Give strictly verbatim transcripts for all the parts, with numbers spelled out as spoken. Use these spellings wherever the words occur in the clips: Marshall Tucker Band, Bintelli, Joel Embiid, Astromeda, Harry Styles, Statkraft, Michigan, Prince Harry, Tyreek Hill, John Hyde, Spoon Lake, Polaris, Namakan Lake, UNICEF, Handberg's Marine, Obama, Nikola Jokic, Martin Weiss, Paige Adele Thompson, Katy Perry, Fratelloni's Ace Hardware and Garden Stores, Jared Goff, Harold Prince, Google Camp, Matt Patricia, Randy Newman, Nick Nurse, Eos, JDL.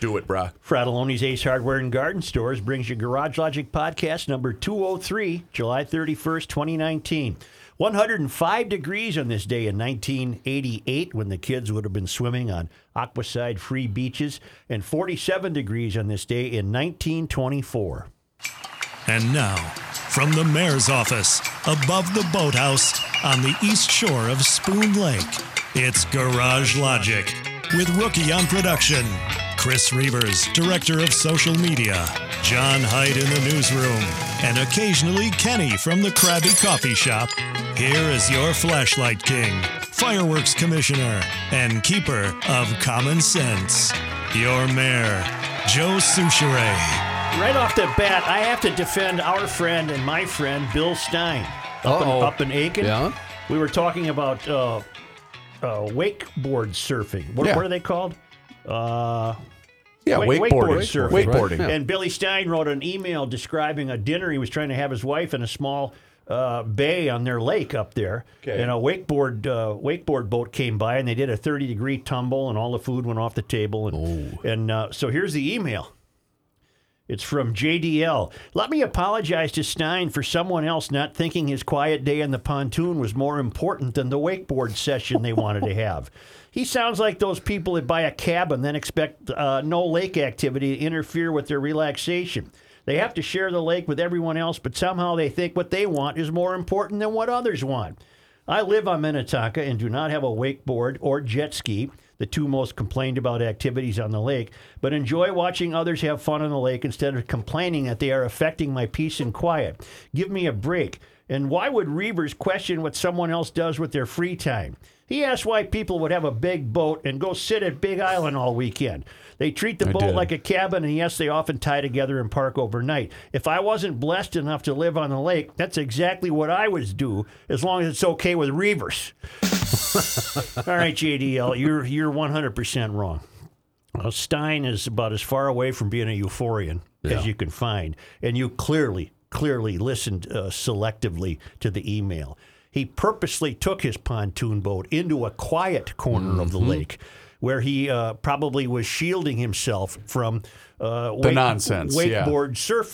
Do it, brah. Fratelloni's Ace Hardware and Garden Stores brings you Garage Logic Podcast number two oh three, July thirty-first, twenty nineteen. one hundred five degrees on this day in nineteen eighty-eight when the kids would have been swimming on aquaside-free beaches, and forty-seven degrees on this day in nineteen twenty-four. And now, from the mayor's office, above the boathouse, on the east shore of Spoon Lake, it's Garage Logic with Rookie on production, Chris Reavers, director of social media, John Hyde in the newsroom, and occasionally Kenny from the Krabby Coffee Shop. Here is your flashlight king, fireworks commissioner, and keeper of common sense, your mayor, Joe Souchere. Right off the bat, I have to defend our friend and my friend, Bill Stein, up, in, up in Aiken. Yeah. We were talking about uh, uh, wakeboard surfing. What, yeah. what are they called? Uh, yeah, wake, wakeboarding. Wakeboarding. Surfing. Wakeboarding. Right? Yeah. And Billy Stein wrote an email describing a dinner he was trying to have his wife in a small uh, bay on their lake up there. Okay. And a wakeboard uh, wakeboard boat came by, and they did a thirty-degree tumble, and all the food went off the table. And, oh. and uh, so here's the email. It's from J D L. Let me apologize to Stein for someone else not thinking his quiet day in the pontoon was more important than the wakeboard session they wanted to have. He sounds like those people that buy a cabin then expect uh, no lake activity to interfere with their relaxation. They have to share the lake with everyone else, but somehow they think what they want is more important than what others want. I live on Minnetonka and do not have a wakeboard or jet ski, the two most complained about activities on the lake, but enjoy watching others have fun on the lake instead of complaining that they are affecting my peace and quiet. Give me a break. And why would Reavers question what someone else does with their free time? He asked why people would have a big boat and go sit at Big Island all weekend. They treat the I boat did. like a cabin, and yes, they often tie together and park overnight. If I wasn't blessed enough to live on the lake, that's exactly what I would do, as long as it's okay with Reavers. All right, J D L, you're you're one hundred percent wrong. Well, Stein is about as far away from being a euphorian yeah. as you can find, and you clearly, clearly listened uh, selectively to the email. He purposely took his pontoon boat into a quiet corner mm-hmm. of the lake where he uh, probably was shielding himself from uh, wake- the nonsense, wakeboard yeah.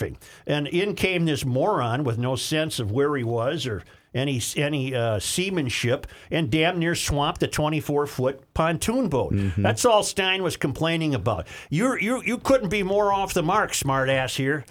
surfing. And in came this moron with no sense of where he was or any any uh, seamanship, and damn near swamped a twenty-four foot pontoon boat. Mm-hmm. That's all Stein was complaining about. You you you couldn't be more off the mark, smartass here,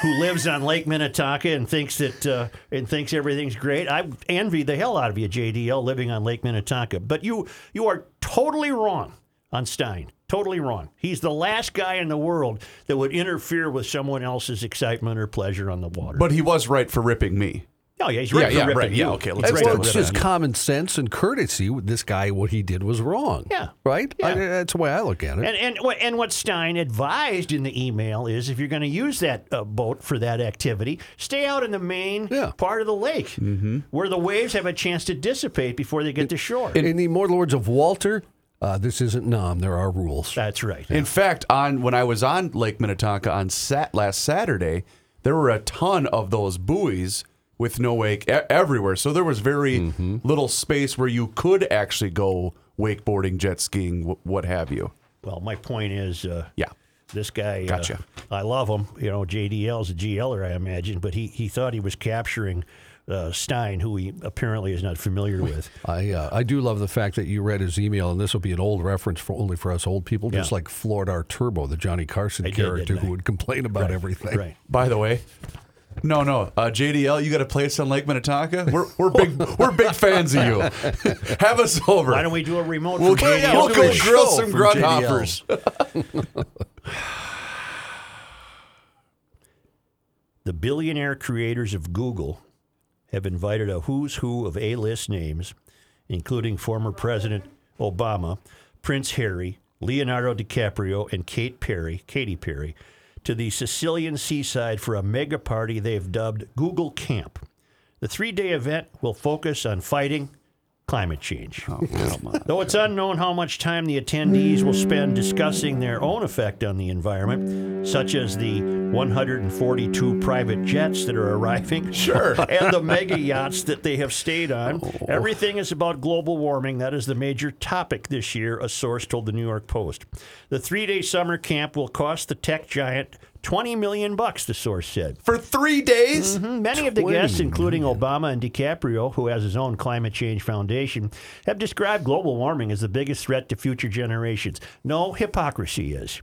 who lives on Lake Minnetonka and thinks that uh, and thinks everything's great. I envy the hell out of you, J D L, living on Lake Minnetonka. But you you are totally wrong on Stein. Totally wrong. He's the last guy in the world that would interfere with someone else's excitement or pleasure on the water. But he was right for ripping me. Oh, yeah, he's right. Yeah, yeah, right. Yeah, okay. Let's well, right. It's just common sense and courtesy. This guy, what he did was wrong. Yeah. Right? Yeah. I, that's the way I look at it. And, and, and what Stein advised in the email is if you're going to use that uh, boat for that activity, stay out in the main yeah. part of the lake mm-hmm. where the waves have a chance to dissipate before they get in, to shore. In, in the immortal words of Walter, uh, this isn't N O M. There are rules. That's right. Yeah. In fact, on when I was on Lake Minnetonka on sat, last Saturday, there were a ton of those buoys with no wake everywhere. So there was very mm-hmm. little space where you could actually go wakeboarding, jet skiing, w- what have you. Well, my point is, uh, yeah, this guy, gotcha. uh, I love him. You know, J D L's a GLer, I imagine, but he, he thought he was capturing uh, Stein, who he apparently is not familiar with. I uh, I do love the fact that you read his email, and this will be an old reference for only for us old people, just yeah. like Floyd R. Turbo, the Johnny Carson I character did, who I? would complain about right, everything. Right. By the way, No, no, uh, J D L, you got a place on Lake Minnetonka? We're we're big we're big fans of you. Have us over. Why don't we do a remote? We'll go yeah, we'll we'll grill some grunt hoppers. The billionaire creators of Google have invited a who's who of A-list names, including former President Obama, Prince Harry, Leonardo DiCaprio, and Kate Perry, Katy Perry, to the Sicilian seaside for a mega party they've dubbed Google Camp. The three-day event will focus on fighting, climate change. Oh, well, though it's unknown how much time the attendees will spend discussing their own effect on the environment, such as the one hundred forty-two private jets that are arriving, sure, and the mega yachts that they have stayed on. Oh. Everything is about global warming. That is the major topic this year, a source told the New York Post. The three-day summer camp will cost the tech giant twenty million bucks, the source said. For three days? Mm-hmm. Many of the guests, including million. Obama and DiCaprio, who has his own climate change foundation, have described global warming as the biggest threat to future generations. No, hypocrisy is.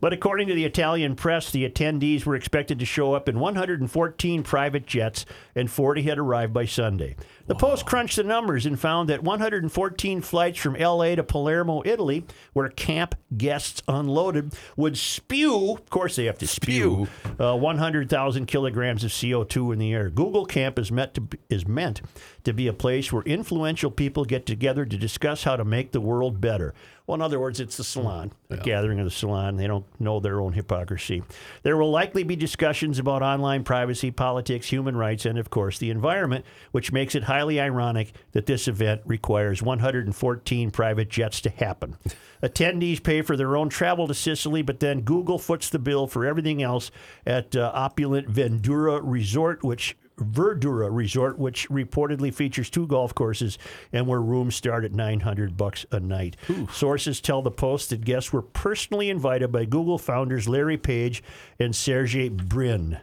But according to the Italian press, the attendees were expected to show up in one hundred fourteen private jets, and forty had arrived by Sunday. The wow. Post crunched the numbers and found that one hundred fourteen flights from L A to Palermo, Italy, where camp guests unloaded, would spew, of course they have to spew, spew uh, one hundred thousand kilograms of C O two in the air. Google Camp is meant, to be, is meant to be a place where influential people get together to discuss how to make the world better. Well, in other words, it's the salon, a yeah. gathering of the salon. They don't know their own hypocrisy. There will likely be discussions about online privacy, politics, human rights, and, of course, the environment, which makes it highly ironic that this event requires one hundred fourteen private jets to happen. Attendees pay for their own travel to Sicily, but then Google foots the bill for everything else at uh, opulent Verdura Resort, which... Verdura Resort, which reportedly features two golf courses and where rooms start at nine hundred bucks a night. Ooh. Sources tell the Post that guests were personally invited by Google founders Larry Page and Sergey Brin.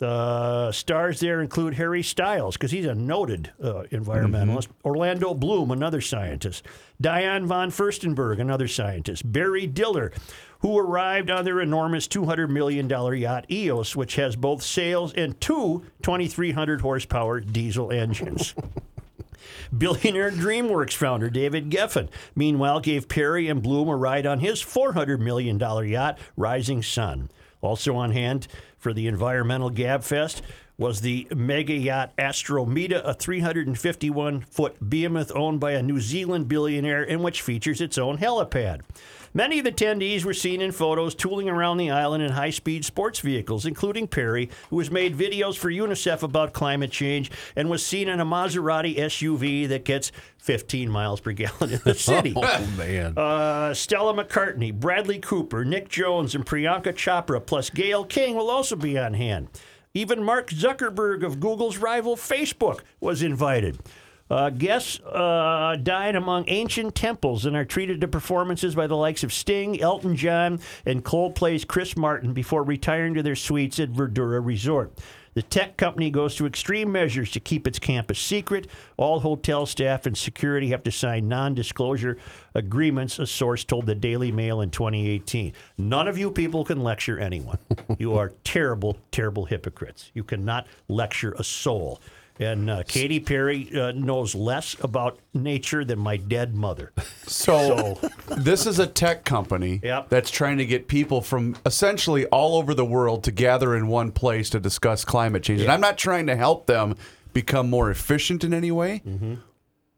The uh, stars there include Harry Styles, because he's a noted uh, environmentalist, mm-hmm. Orlando Bloom, another scientist, Diane von Furstenberg, another scientist, Barry Diller, who arrived on their enormous two hundred million dollars yacht Eos, which has both sails and two twenty-three hundred horsepower diesel engines. Billionaire DreamWorks founder David Geffen, meanwhile, gave Perry and Bloom a ride on his four hundred million dollars yacht, Rising Sun. Also on hand for the environmental gab fest was the mega yacht Astromeda, a three hundred fifty-one foot behemoth owned by a New Zealand billionaire and which features its own helipad. Many of the attendees were seen in photos tooling around the island in high-speed sports vehicles, including Perry, who has made videos for UNICEF about climate change and was seen in a Maserati S U V that gets fifteen miles per gallon in the city. Oh, man. Uh, Stella McCartney, Bradley Cooper, Nick Jones, and Priyanka Chopra, plus Gayle King will also be on hand. Even Mark Zuckerberg of Google's rival Facebook was invited. Uh, guests uh, dine among ancient temples and are treated to performances by the likes of Sting, Elton John, and Coldplay's Chris Martin before retiring to their suites at Verdura Resort. The tech company goes to extreme measures to keep its campus secret. All hotel staff and security have to sign non-disclosure agreements, a source told the Daily Mail in twenty eighteen. None of you people can lecture anyone. You are terrible, terrible hypocrites. You cannot lecture a soul. And uh, Katy Perry uh, knows less about nature than my dead mother. So, so. This is a tech company yep. that's trying to get people from essentially all over the world to gather in one place to discuss climate change. Yeah. And I'm not trying to help them become more efficient in any way. Mm-hmm.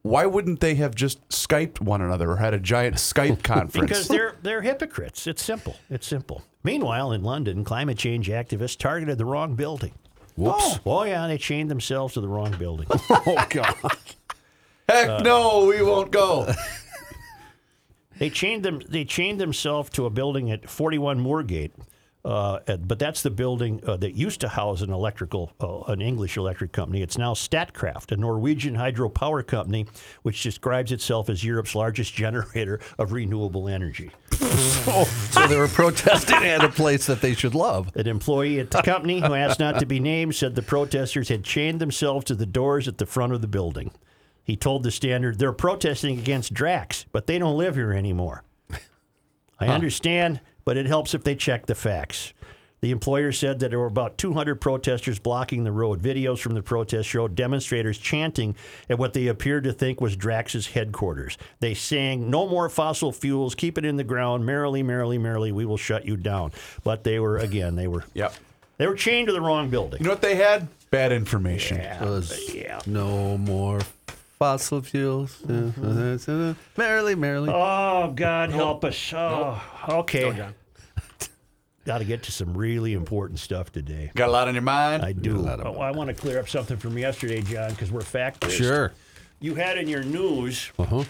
Why wouldn't they have just Skyped one another or had a giant Skype conference? Because they're they're hypocrites. It's simple. It's simple. Meanwhile, in London, climate change activists targeted the wrong building. Whoops. Oh. oh, yeah, they chained themselves to the wrong building. Oh, God. Heck uh, no, we won't go. They chained them. They chained themselves to a building at forty-one Moorgate, uh, at, but that's the building uh, that used to house an electrical, uh, an English electric company. It's now Statkraft, a Norwegian hydropower company, which describes itself as Europe's largest generator of renewable energy. Oh, so they were protesting at a place that they should love. An employee at the company who asked not to be named said the protesters had chained themselves to the doors at the front of the building. He told the Standard, they're protesting against Drax, but they don't live here anymore. I huh. understand, but it helps if they check the facts. The employer said that there were about two hundred protesters blocking the road. Videos from the protest showed demonstrators chanting at what they appeared to think was Drax's headquarters. They sang, no more fossil fuels, keep it in the ground, merrily, merrily, merrily, we will shut you down. But they were, again, they were yep. they were chained to the wrong building. You know what they had? Bad information. Yeah, was yeah. No more fossil fuels. Mm-hmm. Merrily, merrily. Oh, God nope. help us. Oh, nope. Okay. No, got to get to some really important stuff today. Got a lot on your mind? I do. I, I want to clear up something from yesterday, John, because we're fact-based. Sure. you had in your news uh-huh.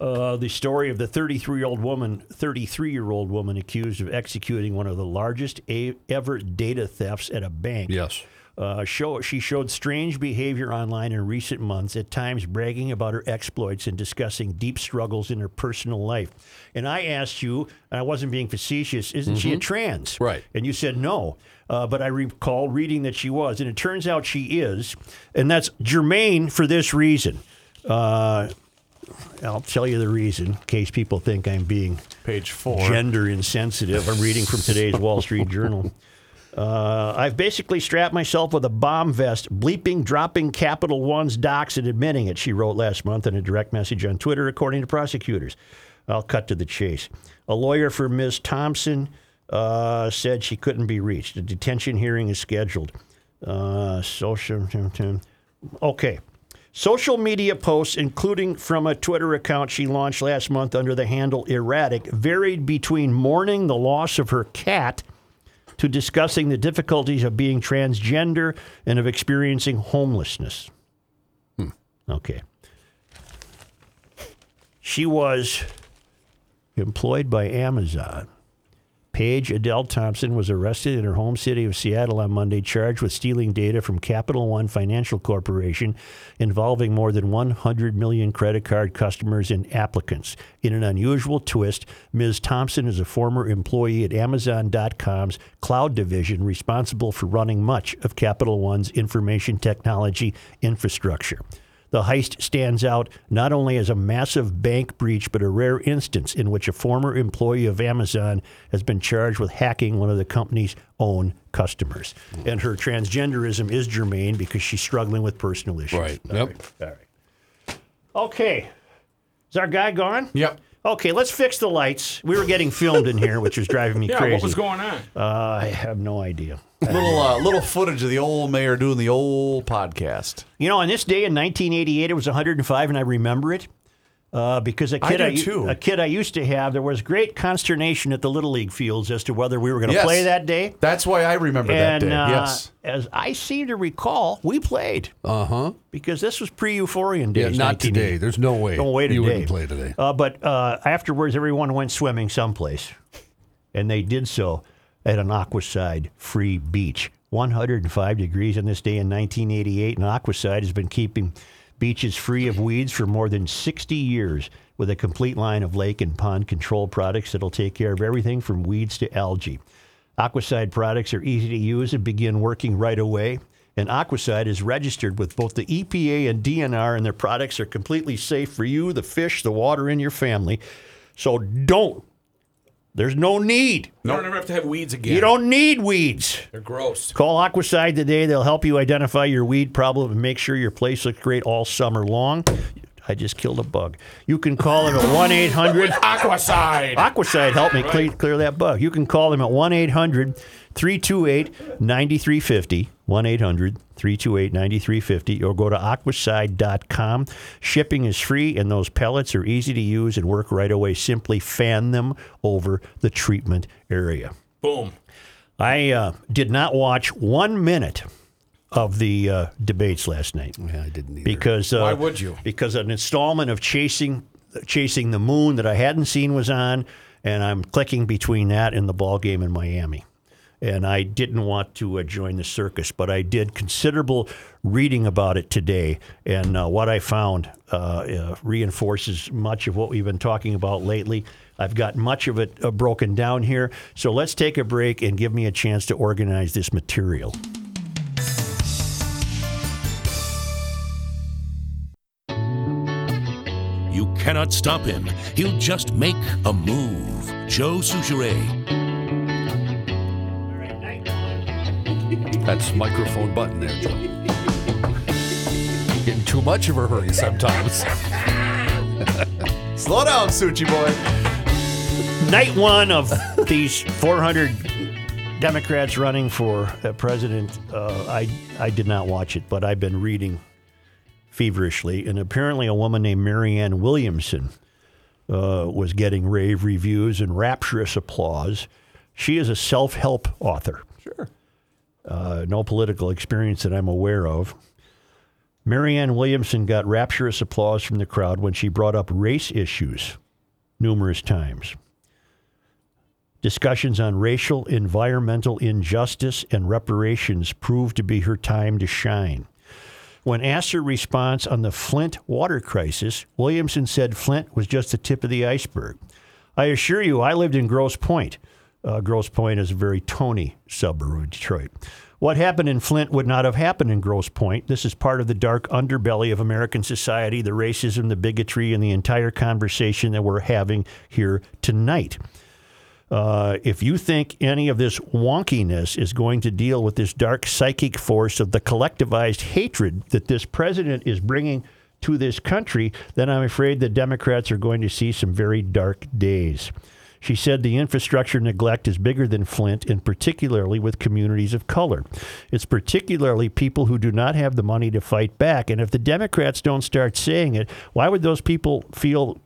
uh, the story of the thirty-three-year-old woman, thirty-three-year-old woman accused of executing one of the largest a- ever data thefts at a bank. Yes. Uh, show, she showed strange behavior online in recent months, at times bragging about her exploits and discussing deep struggles in her personal life. And I asked you, and I wasn't being facetious, isn't mm-hmm. she a trans? Right. And you said no. Uh, but I recall reading that she was. And it turns out she is. And that's germane for this reason. Uh, I'll tell you the reason, in case people think I'm being Page four. Gender insensitive. I'm reading from today's Wall Street Journal. Uh, I've basically strapped myself with a bomb vest, bleeping, dropping Capital One's docs and admitting it, she wrote last month in a direct message on Twitter, according to prosecutors. I'll cut to the chase. A lawyer for Miz Thompson uh, said she couldn't be reached. A detention hearing is scheduled. Uh, social, okay. Social media posts, including from a Twitter account she launched last month under the handle Erratic, varied between mourning the loss of her cat to discussing the difficulties of being transgender and of experiencing homelessness. Hmm. Okay. She was employed by Amazon. Paige Adele Thompson was arrested in her home city of Seattle on Monday, charged with stealing data from Capital One Financial Corporation involving more than one hundred million credit card customers and applicants. In an unusual twist, Miz Thompson is a former employee at Amazon dot com's cloud division responsible for running much of Capital One's information technology infrastructure. The heist stands out not only as a massive bank breach, but a rare instance in which a former employee of Amazon has been charged with hacking one of the company's own customers. And her transgenderism is germane because she's struggling with personal issues. Right. All yep. Right. All right. Okay. Is our guy gone? Yep. Okay, let's fix the lights. We were getting filmed in here, which was driving me yeah, crazy. Yeah, what was going on? Uh, I have no idea. little uh, little footage of the old mayor doing the old podcast. You know, on this day in nineteen eighty-eight, it was one hundred five, and I remember it uh, because a kid I, I too. a kid I used to have, there was great consternation at the Little League fields as to whether we were going to yes. play that day. That's why I remember and, that day. Uh, yes, as I seem to recall, we played. Uh huh. Because this was pre-Euphorian days. Yeah, not today. There's no way. No way today. You wouldn't play today. Uh, but uh, afterwards, everyone went swimming someplace, and they did so at an Aquaside free beach. one hundred five degrees on this day in nineteen eighty-eight, and Aquaside has been keeping beaches free of weeds for more than sixty years with a complete line of lake and pond control products that'll take care of everything from weeds to algae. Aquaside products are easy to use and begin working right away, and Aquaside is registered with both the E P A and D N R, and their products are completely safe for you, the fish, the water, and your family. So don't There's no need. No, nope. Don't ever have to have weeds again. You don't need weeds. They're gross. Call Aquaside today. They'll help you identify your weed problem and make sure your place looks great all summer long. I just killed a bug. You can call them at one eight hundred Aquaside. Aquaside, help me right. clear, clear that bug. You can call them at one eight hundred three two eight nine three five zero. one eight hundred three two eight nine three five zero, or go to aquaside dot com. Shipping is free, and those pellets are easy to use and work right away. Simply fan them over the treatment area. Boom. I uh, did not watch one minute of the uh, debates last night. Yeah, I didn't either. Because, uh, why would you? Because an installment of Chasing Chasing the Moon that I hadn't seen was on, and I'm clicking between that and the ball game in Miami. And I didn't want to uh, join the circus, but I did considerable reading about it today. And uh, what I found uh, uh, reinforces much of what we've been talking about lately. I've got much of it uh, broken down here. So let's take a break and give me a chance to organize this material. You cannot stop him. He'll just make a move. Joe Souchere. That's microphone button there, Joe. Getting too much of a hurry sometimes. Slow down, Suchi boy. Night one of these four hundred Democrats running for president, uh, I I did not watch it, but I've been reading feverishly, and apparently a woman named Marianne Williamson uh, was getting rave reviews and rapturous applause. She is a self-help author. Sure. Uh, no political experience that I'm aware of. Marianne Williamson got rapturous applause from the crowd when she brought up race issues numerous times. Discussions on racial, environmental injustice, and reparations proved to be her time to shine. When asked her response on the Flint water crisis, Williamson said Flint was just the tip of the iceberg. I assure you, I lived in Grosse Pointe. Uh, Grosse Pointe is a very tony suburb of Detroit. What happened in Flint would not have happened in Grosse Pointe. This is part of the dark underbelly of American society, the racism, the bigotry, and the entire conversation that we're having here tonight. Uh, if you think any of this wonkiness is going to deal with this dark psychic force of the collectivized hatred that this president is bringing to this country, then I'm afraid the Democrats are going to see some very dark days. She said the infrastructure neglect is bigger than Flint, and particularly with communities of color. It's particularly people who do not have the money to fight back. And if the Democrats don't start saying it, why would those people feel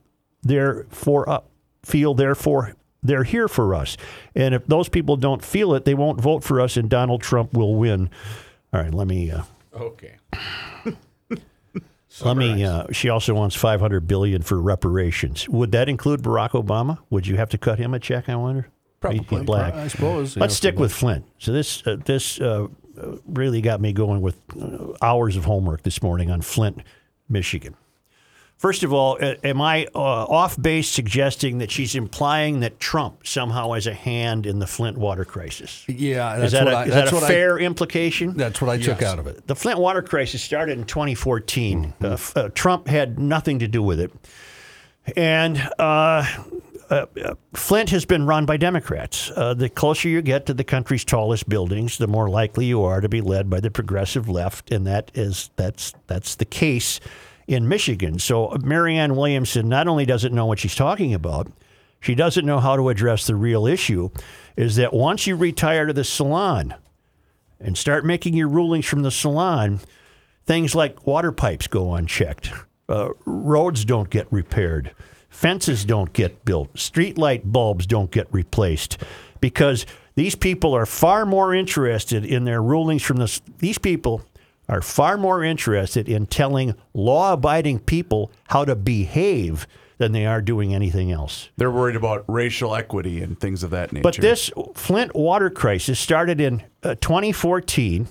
they're for up, feel therefore they're here for us? And if those people don't feel it, they won't vote for us, and Donald Trump will win. All right, let me. Uh, okay. Let me. Uh, she also wants five hundred billion dollars for reparations. Would that include Barack Obama? Would you have to cut him a check? I wonder. Probably. Black. I suppose. Let's stick with Flint. So this uh, this uh, really got me going with uh, hours of homework this morning on Flint, Michigan. First of all, am I uh, off base suggesting that she's implying that Trump somehow has a hand in the Flint water crisis? Yeah, that's is that what a, I, is that's that a what fair I, implication? That's what I yes. took out of it. The Flint water crisis started in twenty fourteen. Mm-hmm. Uh, uh, Trump had nothing to do with it, and uh, uh, Flint has been run by Democrats. Uh, the closer you get to the country's tallest buildings, the more likely you are to be led by the progressive left, and that is that's that's the case in Michigan. So Marianne Williamson not only doesn't know what she's talking about, she doesn't know how to address the real issue, is that once you retire to the salon and start making your rulings from the salon, things like water pipes go unchecked, uh, roads don't get repaired, fences don't get built, street light bulbs don't get replaced, because these people are far more interested in their rulings from the... These people... are far more interested in telling law-abiding people how to behave than they are doing anything else. They're worried about racial equity and things of that nature. But this Flint water crisis started in uh, twenty fourteen.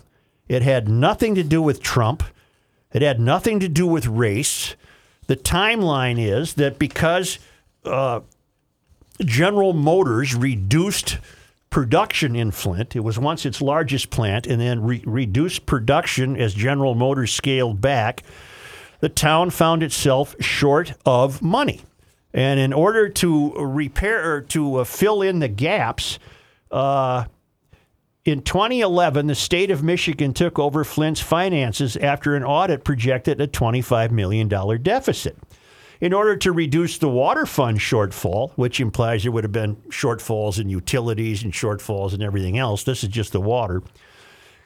It had nothing to do with Trump. It had nothing to do with race. The timeline is that because uh, General Motors reduced production in Flint. It was once its largest plant, and then re- reduced production as General Motors scaled back. The town found itself short of money. And in order to repair, or to uh, fill in the gaps, uh, in twenty eleven, the state of Michigan took over Flint's finances after an audit projected a twenty-five million dollars deficit. In order to reduce the water fund shortfall, which implies there would have been shortfalls in utilities and shortfalls in everything else, this is just the water.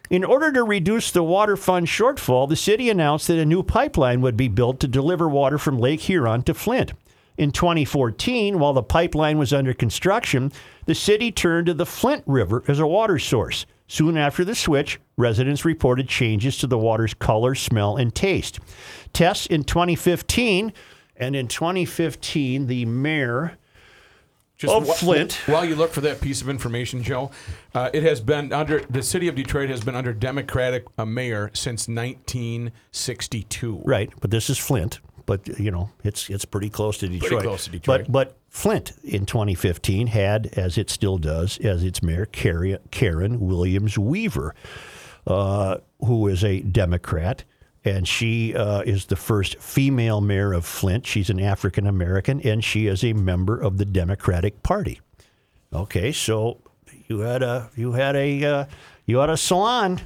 In order to reduce the water fund shortfall, the city announced that a new pipeline would be built to deliver water from Lake Huron to Flint. In twenty fourteen, while the pipeline was under construction, the city turned to the Flint River as a water source. Soon after the switch, residents reported changes to the water's color, smell, and taste. Tests in twenty fifteen... And in twenty fifteen, the mayor Just of wh- Flint... While you look for that piece of information, Joe, uh, it has been under... The city of Detroit has been under Democratic uh, mayor since nineteen sixty-two. Right, but this is Flint. But, you know, it's it's pretty close to Detroit. Pretty close to Detroit. But, but Flint, in twenty fifteen, had, as it still does, as its mayor, Karen Williams-Weaver, uh, who is a Democrat. And she uh, is the first female mayor of Flint. She's an African-American, and she is a member of the Democratic Party. Okay, so you had a you had a uh, you had a salon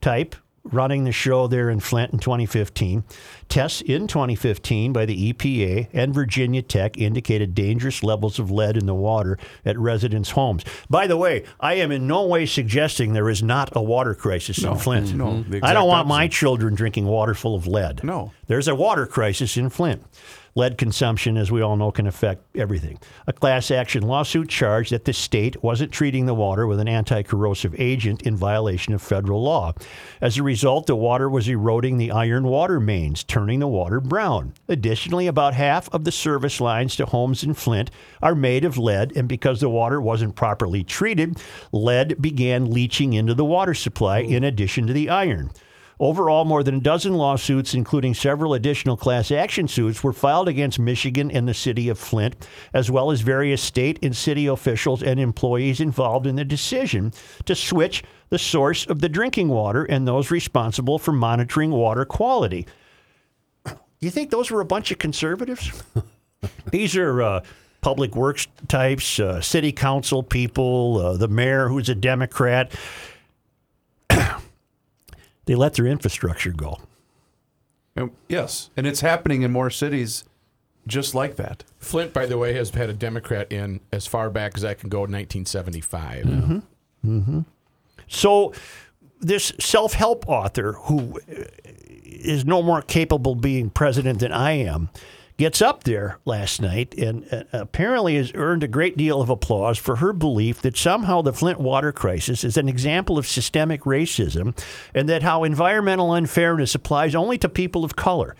type running the show there in Flint in twenty fifteen. Tests in twenty fifteen by the E P A and Virginia Tech indicated dangerous levels of lead in the water at residents' homes. By the way, I am in no way suggesting there is not a water crisis no, in Flint. No, the exact I don't want opposite. My children drinking water full of lead. No. There's a water crisis in Flint. Lead consumption, as we all know, can affect everything. A class action lawsuit charged that the state wasn't treating the water with an anti-corrosive agent in violation of federal law. As a result, the water was eroding the iron water mains, turning the water brown. Additionally, about half of the service lines to homes in Flint are made of lead, and because the water wasn't properly treated, lead began leaching into the water supply in addition to the iron. Overall, more than a dozen lawsuits, including several additional class action suits, were filed against Michigan and the city of Flint, as well as various state and city officials and employees involved in the decision to switch the source of the drinking water and those responsible for monitoring water quality. You think those were a bunch of conservatives? These are uh, public works types, uh, city council people, uh, the mayor, who's a Democrat. They let their infrastructure go. Yes, and it's happening in more cities just like that. Flint, by the way, has had a Democrat in as far back as I can go in nineteen seventy-five. Mm-hmm. Mm-hmm. So this self-help author, who is no more capable of being president than I am, gets up there last night and apparently has earned a great deal of applause for her belief that somehow the Flint water crisis is an example of systemic racism and that how environmental unfairness applies only to people of color.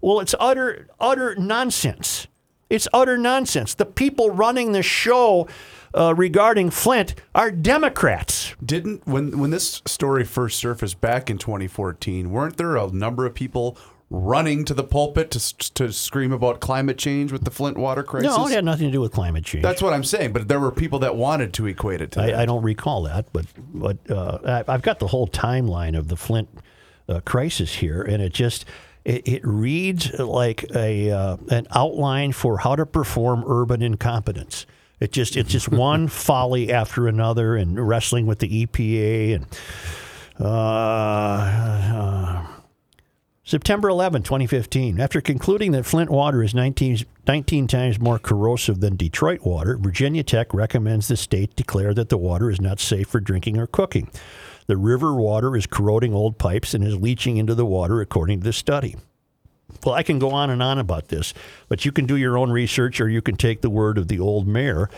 Well, it's utter, utter nonsense. It's utter nonsense. The people running the show uh, regarding Flint are Democrats. Didn't, when, when this story first surfaced back in twenty fourteen, weren't there a number of people running to the pulpit to to scream about climate change with the Flint water crisis? No, it had nothing to do with climate change. That's what I'm saying, but there were people that wanted to equate it to I, that. I don't recall that, but but uh, I've got the whole timeline of the Flint uh, crisis here, and it just, it, it reads like a uh, an outline for how to perform urban incompetence. It just It's just one folly after another, and wrestling with the E P A, and... Uh, uh, September eleventh, twenty fifteen, after concluding that Flint water is nineteen, nineteen times more corrosive than Detroit water, Virginia Tech recommends the state declare that the water is not safe for drinking or cooking. The river water is corroding old pipes and is leaching into the water, according to the study. Well, I can go on and on about this, but you can do your own research, or you can take the word of the old mayor.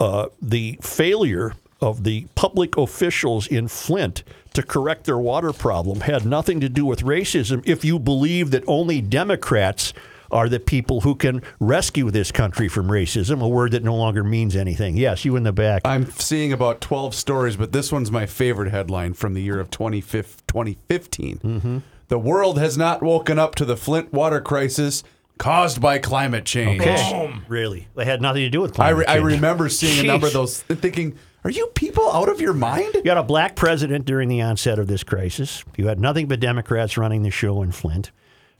Uh, the failure of the public officials in Flint to correct their water problem had nothing to do with racism, if you believe that only Democrats are the people who can rescue this country from racism, a word that no longer means anything. Yes, you in the back. I'm seeing about twelve stories, but this one's my favorite headline from the year of twenty fifteen. Mm-hmm. The world has not woken up to the Flint water crisis caused by climate change. Okay. Really? It had nothing to do with climate I re- change. I remember seeing Jeez. a number of those and thinking, are you people out of your mind? You had a black president during the onset of this crisis. You had nothing but Democrats running the show in Flint.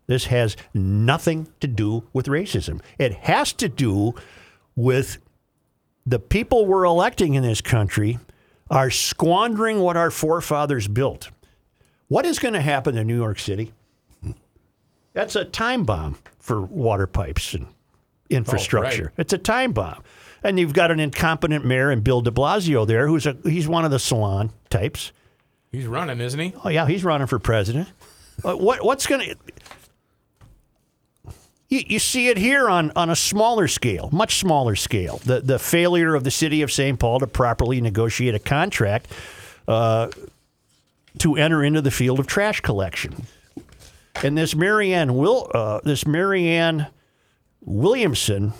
This has nothing to do with racism. It has to do with the people we're electing in this country are squandering what our forefathers built. What is going to happen in New York City? That's a time bomb for water pipes and infrastructure. Oh, right. It's a time bomb. And you've got an incompetent mayor and Bill de Blasio there, who's a he's one of the salon types. He's running, isn't he? Oh, yeah, he's running for president. uh, what What's going to... You, you see it here on, on a smaller scale, much smaller scale. The, the failure of the city of Saint Paul to properly negotiate a contract uh, to enter into the field of trash collection. And this Marianne, Will, uh, this Marianne Williamson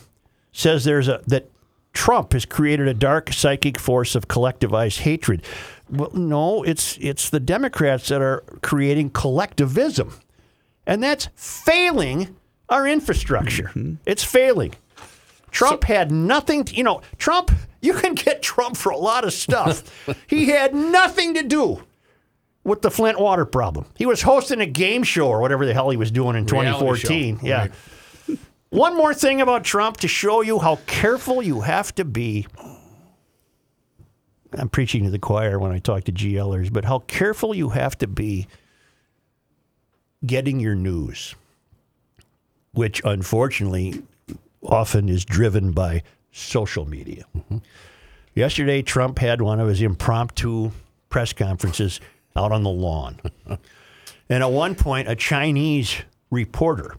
says there's a... that. Trump has created a dark psychic force of collectivized hatred. Well, no, it's it's the Democrats that are creating collectivism. And that's failing our infrastructure. Mm-hmm. It's failing. Trump so, had nothing, to, you know, Trump, you can get Trump for a lot of stuff. He had nothing to do with the Flint water problem. He was hosting a game show or whatever the hell he was doing in twenty fourteen. Show. Yeah. Right. One more thing about Trump to show you how careful you have to be. I'm preaching to the choir when I talk to GLers, but how careful you have to be getting your news, which unfortunately often is driven by social media. Mm-hmm. Yesterday, Trump had one of his impromptu press conferences out on the lawn. And at one point, a Chinese reporter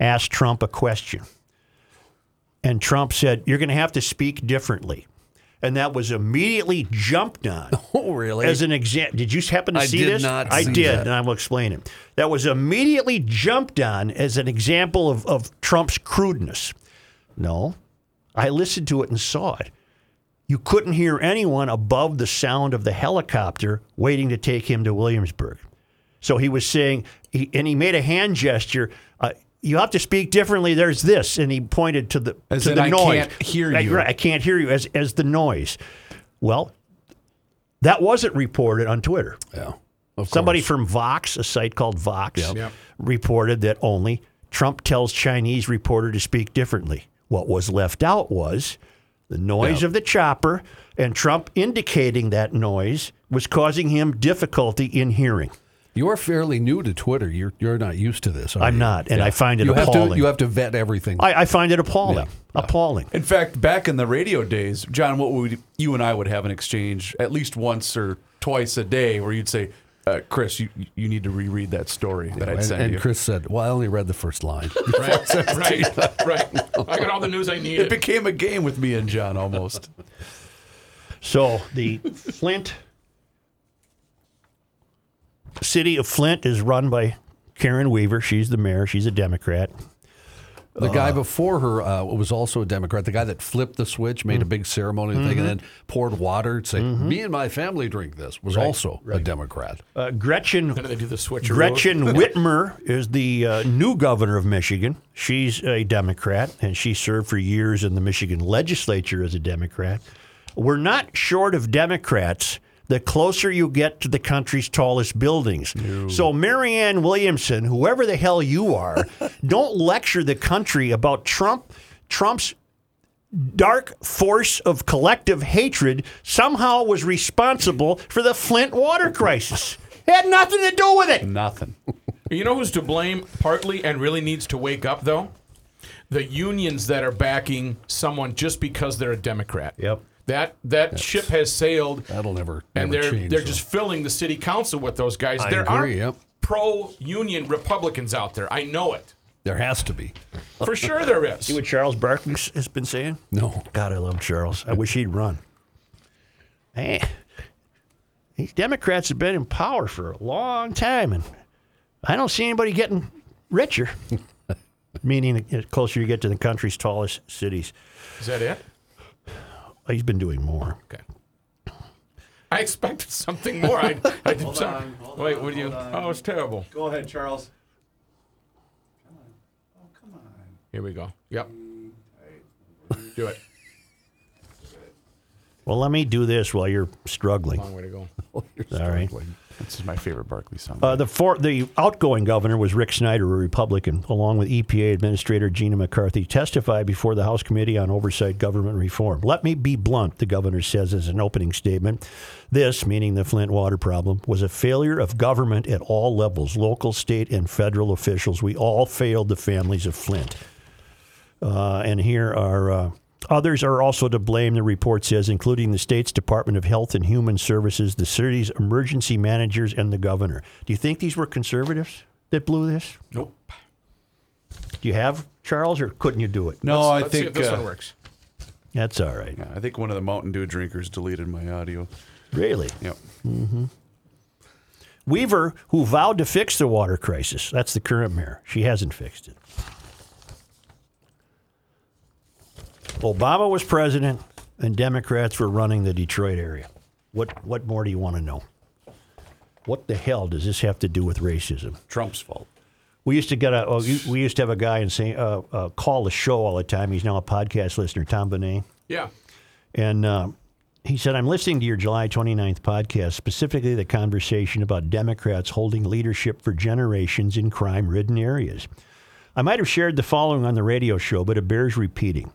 asked Trump a question. And Trump said, you're going to have to speak differently. And that was immediately jumped on. Oh, really? As an example. Did you happen to I see this? I did not I see did, that. And I will explain it. That was immediately jumped on as an example of, of Trump's crudeness. No. I listened to it and saw it. You couldn't hear anyone above the sound of the helicopter waiting to take him to Williamsburg. So he was saying, he, and he made a hand gesture, uh, you have to speak differently, there's this, and he pointed to the, as to the I noise. I can't hear you. Right, I can't hear you, as, as the noise. Well, that wasn't reported on Twitter. Yeah, of Somebody course. from Vox, a site called Vox, yep. Yep. reported that only Trump tells Chinese reporter to speak differently. What was left out was the noise yep. of the chopper, and Trump indicating that noise was causing him difficulty in hearing. You're fairly new to Twitter. You're you're not used to this, are I'm you? not, and yeah. I find it you appalling. Have to, you have to vet everything. I, I find it appalling. Yeah. Appalling. In fact, back in the radio days, John, what would you and I would have an exchange at least once or twice a day where you'd say, uh, Chris, you you need to reread that story yeah, that I'd sent and, you. And Chris said, well, I only read the first line. right, right, right. I got all the news I needed. It became a game with me and John almost. So the Flint... City of Flint is run by Karen Weaver. She's the mayor. She's a Democrat. The uh, guy before her uh, was also a Democrat. The guy that flipped the switch, made mm-hmm. a big ceremony mm-hmm. thing, and then poured water to say, mm-hmm. me and my family drink this, was right, also right. a Democrat. Uh, Gretchen How do they do the switcheroo? Gretchen Whitmer is the uh, new governor of Michigan. She's a Democrat, and she served for years in the Michigan legislature as a Democrat. We're not short of Democrats the closer you get to the country's tallest buildings. No. So Marianne Williamson, whoever the hell you are, don't lecture the country about Trump, Trump's dark force of collective hatred somehow was responsible for the Flint water crisis. It had nothing to do with it. Nothing. You know who's to blame partly and really needs to wake up, though? The unions that are backing someone just because they're a Democrat. Yep. That that That's, ship has sailed. That'll never, never and they're change, they're so. just filling the city council with those guys. I there agree, aren't yep. pro-union Republicans out there. I know it. There has to be. For sure there is. See what Charles Barkley has been saying? No. God, I love Charles. I wish he'd run. Man, these Democrats have been in power for a long time, and I don't see anybody getting richer. Meaning, the closer you get to the country's tallest cities. Is that it? He's been doing more. Okay. I expected something more. I, I did hold something. On, hold Wait, on, what do you? On. Oh, it's terrible. Go ahead, Charles. Come on. Oh, come on. Here we go. Yep. Do it. Well, let me do this while you're struggling. Long way to go. All right. This is my favorite Barkley song. Uh, the for, the outgoing governor was Rick Snyder, a Republican, along with E P A Administrator Gina McCarthy, testified before the House Committee on Oversight Government Reform. Let me be blunt, the governor says as an opening statement. This, meaning the Flint water problem, was a failure of government at all levels, local, state, and federal officials. We all failed the families of Flint. Uh, and here are... Uh, Others are also to blame, the report says, including the state's Department of Health and Human Services, the city's emergency managers, and the governor. Do you think these were conservatives that blew this? Nope. Do you have, Charles, or couldn't you do it? No, let's, I let's think see if this uh, one works. That's all right. Yeah, I think one of the Mountain Dew drinkers deleted my audio. Really? Yep. Mm-hmm. Weaver, who vowed to fix the water crisis, that's the current mayor. She hasn't fixed it. Obama was president, and Democrats were running the Detroit area. What what more do you want to know? What the hell does this have to do with racism? Trump's fault. We used to get a oh, we used to have a guy and say uh, uh, call the show all the time. He's now a podcast listener, Tom Benet. Yeah, and uh, he said, "I'm listening to your July twenty-ninth podcast, specifically the conversation about Democrats holding leadership for generations in crime-ridden areas. I might have shared the following on the radio show, but it bears repeating."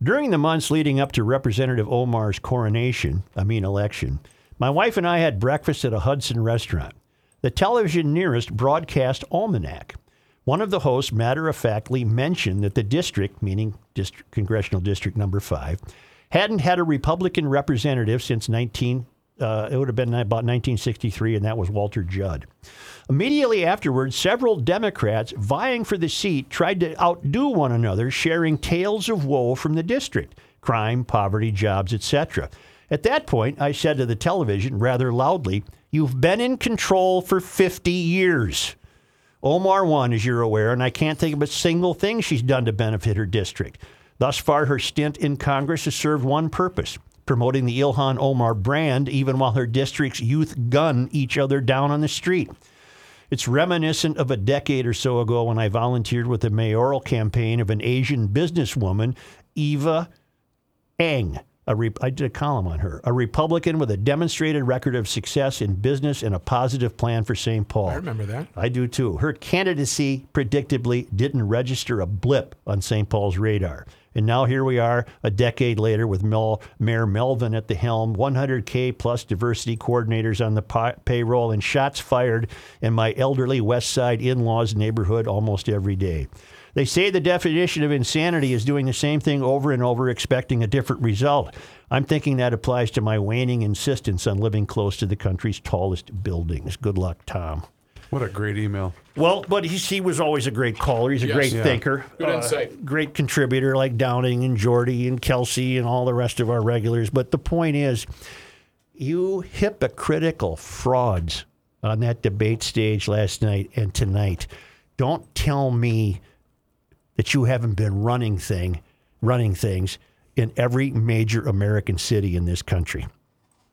During the months leading up to Representative Omar's coronation, I mean election, my wife and I had breakfast at a Hudson restaurant. The television nearest broadcast Almanac. One of the hosts matter-of-factly mentioned that the district, meaning district, Congressional District Number five, hadn't had a Republican representative since 19, uh, it would have been about nineteen sixty-three, and that was Walter Judd. Immediately afterwards, several Democrats vying for the seat tried to outdo one another, sharing tales of woe from the district: crime, poverty, jobs, et cetera. At that point, I said to the television rather loudly, "You've been in control for fifty years. Omar won, as you're aware, and I can't think of a single thing she's done to benefit her district. Thus far, her stint in Congress has served one purpose: promoting the Ilhan Omar brand, even while her district's youth gun each other down on the street." It's reminiscent of a decade or so ago when I volunteered with the mayoral campaign of an Asian businesswoman, Eva Eng. A re- I did a column on her. A Republican with a demonstrated record of success in business and a positive plan for Saint Paul. I remember that. I do too. Her candidacy, predictably, didn't register a blip on Saint Paul's radar. And now here we are a decade later with Mel- Mayor Melvin at the helm, one hundred K plus diversity coordinators on the pi- payroll, and shots fired in my elderly West Side in-laws neighborhood almost every day. They say the definition of insanity is doing the same thing over and over, expecting a different result. I'm thinking that applies to my waning insistence on living close to the country's tallest buildings. Good luck, Tom. What a great email. Well, but he, he was always a great caller. He's a yes, great yeah. thinker. Good uh, insight. Great contributor like Downing and Jordy and Kelsey and all the rest of our regulars. But the point is, you hypocritical frauds on that debate stage last night and tonight, don't tell me that you haven't been running thing, running things in every major American city in this country.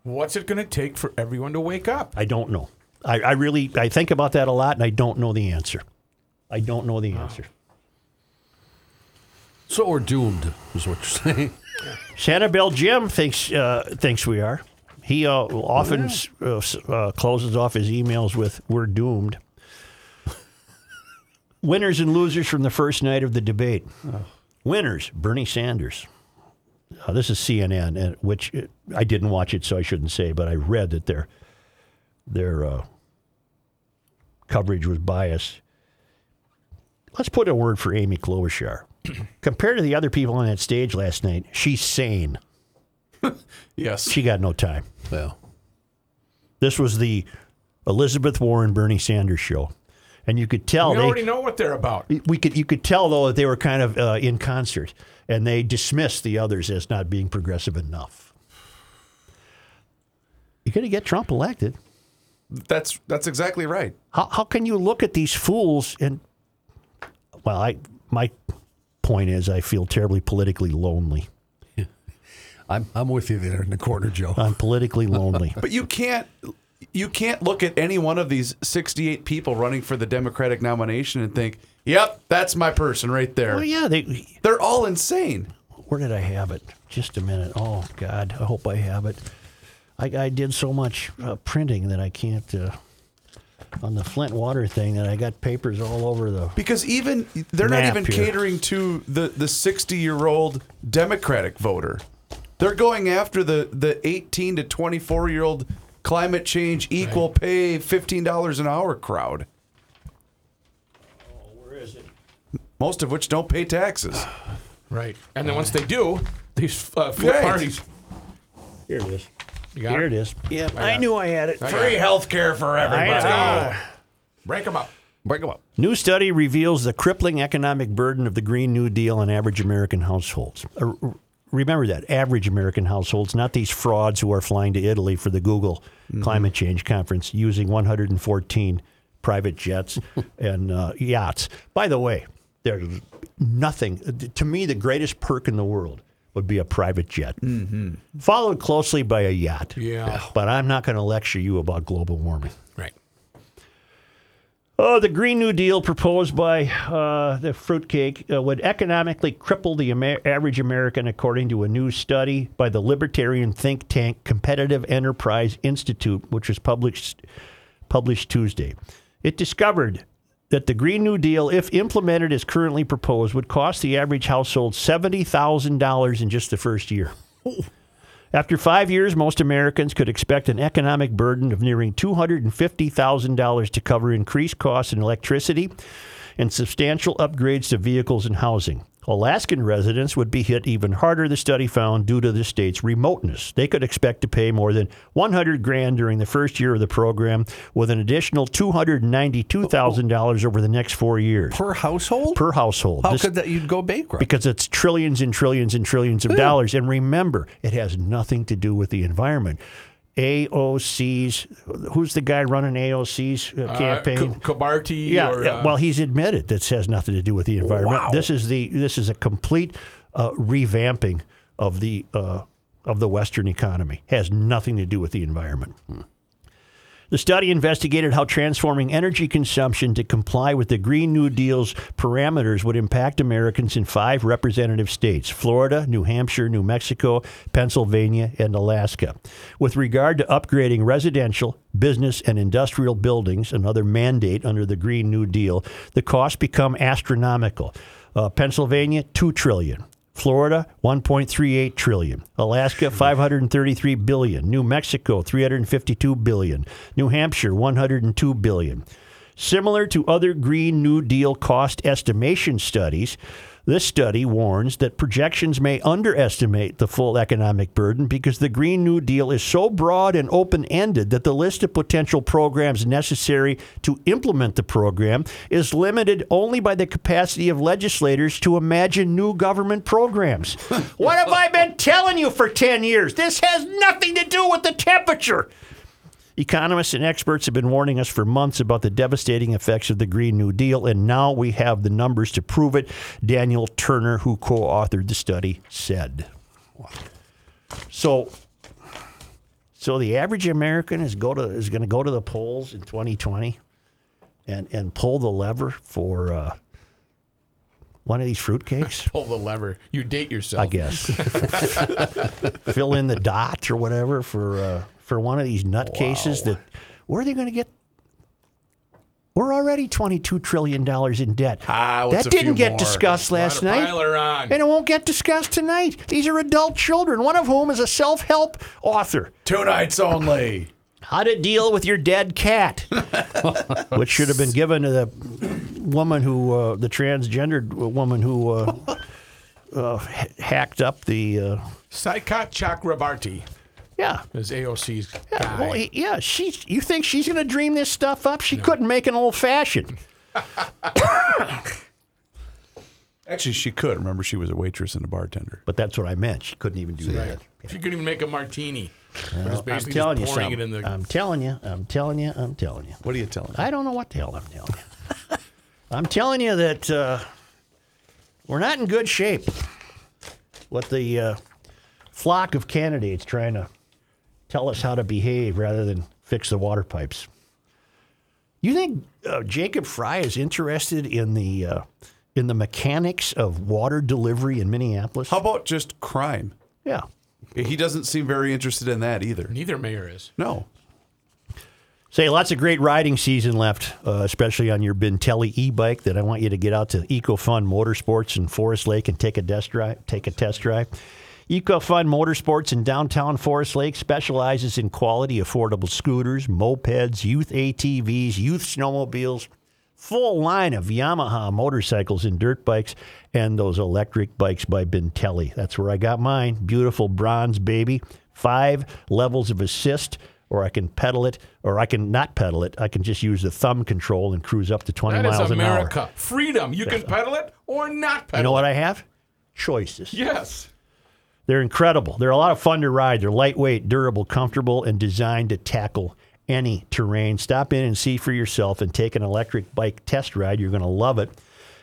What's it going to take for everyone to wake up? I don't know. I, I really, I think about that a lot, and I don't know the answer. I don't know the answer. So we're doomed, is what you're saying. Sanibel Jim thinks uh, thinks we are. He uh, often yeah. uh, uh, closes off his emails with, "We're doomed." Winners and losers from the first night of the debate. Oh. Winners, Bernie Sanders. Uh, this is C N N, which it, I didn't watch it, so I shouldn't say, but I read that their, their uh, coverage was biased. Let's put a word for Amy Klobuchar. Compared to the other people on that stage last night, she's sane. Yes. She got no time. Well, this was the Elizabeth Warren, Bernie Sanders show. And you could tell we already they, know what they're about. We could you could tell though that they were kind of uh, in concert, and they dismissed the others as not being progressive enough. You're going to get Trump elected. That's that's exactly right. How how can you look at these fools and? Well, I my point is I feel terribly politically lonely. Yeah. I'm I'm with you there in the corner, Joe. I'm politically lonely. But you can't. You can't look at any one of these sixty-eight people running for the Democratic nomination and think, yep, that's my person right there. Well, yeah. They, They're all insane. Where did I have it? Just a minute. Oh, God. I hope I have it. I, I did so much uh, printing that I can't, uh, on the Flint water thing, that I got papers all over the Because even, they're not even here. catering to the, the sixty-year-old Democratic voter. They're going after the, the eighteen to twenty-four-year-old climate change, equal pay, fifteen dollars an hour crowd. Oh, where is it? Most of which don't pay taxes. Right. And then once they do, these uh, flip right. parties. Here it is. Here it? it is. Yeah, I, I knew I had it. I Free health care for everybody. Uh, Break them up. Break them up. New study reveals the crippling economic burden of the Green New Deal on average American households. Uh, Remember that, average American households, not these frauds who are flying to Italy for the Google mm-hmm. Climate Change Conference using one hundred fourteen private jets and uh, yachts. By the way, there's nothing, to me, the greatest perk in the world would be a private jet, mm-hmm. followed closely by a yacht. Yeah. But I'm not going to lecture you about global warming. Right. Oh, the Green New Deal proposed by uh, the fruitcake uh, would economically cripple the Amer- average American, according to a new study by the libertarian think tank Competitive Enterprise Institute, which was published published Tuesday. It discovered that the Green New Deal, if implemented as currently proposed, would cost the average household seventy thousand dollars in just the first year. Ooh. After five years, most Americans could expect an economic burden of nearing two hundred fifty thousand dollars to cover increased costs in electricity and substantial upgrades to vehicles and housing. Alaskan residents would be hit even harder, the study found, due to the state's remoteness. They could expect to pay more than one hundred grand during the first year of the program, with an additional two hundred ninety-two thousand dollars over the next four years. Per household? Per household. How this, could that? You'd go bankrupt. Because it's trillions and trillions and trillions of Ooh. dollars. And remember, it has nothing to do with the environment. A O Cs, who's the guy running A O C's campaign? Uh, Kabarty. Yeah, or, uh... well, he's admitted this has nothing to do with the environment. Wow. This is the this is a complete uh, revamping of the uh, of the Western economy. Has nothing to do with the environment. Hmm. The study investigated how transforming energy consumption to comply with the Green New Deal's parameters would impact Americans in five representative states: Florida, New Hampshire, New Mexico, Pennsylvania, and Alaska. With regard to upgrading residential, business, and industrial buildings, another mandate under the Green New Deal, the costs become astronomical. Uh, Pennsylvania, two trillion dollars. Florida, one point three eight trillion dollars. Alaska, five hundred thirty-three billion dollars. New Mexico, three hundred fifty-two billion dollars. New Hampshire, one hundred two billion dollars. Similar to other Green New Deal cost estimation studies, this study warns that projections may underestimate the full economic burden because the Green New Deal is so broad and open-ended that the list of potential programs necessary to implement the program is limited only by the capacity of legislators to imagine new government programs. What have I been telling you for ten years? This has nothing to do with the temperature. Economists and experts have been warning us for months about the devastating effects of the Green New Deal, and now we have the numbers to prove it, Daniel Turner, who co-authored the study, said. So, so the average American is go to is going to go to the polls in twenty twenty and, and pull the lever for uh, one of these fruitcakes? Pull the lever. You date yourself. I guess. Fill in the dot or whatever for... Uh, For one of these nutcases wow. that, where are they going to get? We're already twenty-two trillion dollars in debt. Ah, that didn't get more. discussed last night. On. And it won't get discussed tonight. These are adult children, one of whom is a self-help author. Two nights only. How to deal with your dead cat, which should have been given to the woman who, uh, the transgendered woman who uh, uh, hacked up the... Uh, Saika Chakrabarty. Yeah. As A O C's yeah, guy. Well, he, yeah, she, you think she's going to dream this stuff up? She no. couldn't make an old-fashioned. Actually, she could. Remember, she was a waitress and a bartender. But that's what I meant. She couldn't even do right. that. Yeah. She couldn't even make a martini. Well, I'm telling you something. It in the... I'm telling you, I'm telling you, I'm telling you. What are you telling me? I don't know what the hell I'm telling you. I'm telling you that uh, we're not in good shape. What the... Uh, flock of candidates trying to tell us how to behave rather than fix the water pipes. You think uh, Jacob Frey is interested in the uh, in the mechanics of water delivery in Minneapolis? How about just crime? Yeah. He doesn't seem very interested in that either. Neither mayor is. No. Say, lots of great riding season left, uh, especially on your Bintelli e-bike that I want you to get out to EcoFun Motorsports in Forest Lake and take a test drive. Take a test drive. EcoFun Motorsports in downtown Forest Lake specializes in quality, affordable scooters, mopeds, youth A T Vs, youth snowmobiles, full line of Yamaha motorcycles and dirt bikes, and those electric bikes by Bintelli. That's where I got mine. Beautiful bronze, baby. Five levels of assist, or I can pedal it, or I can not pedal it. I can just use the thumb control and cruise up to twenty miles an hour. That is America. Freedom. You That's can pedal it or not pedal it. You know what I have? Choices. Yes. They're incredible. They're a lot of fun to ride. They're lightweight, durable, comfortable, and designed to tackle any terrain. Stop in and see for yourself and take an electric bike test ride. You're going to love it.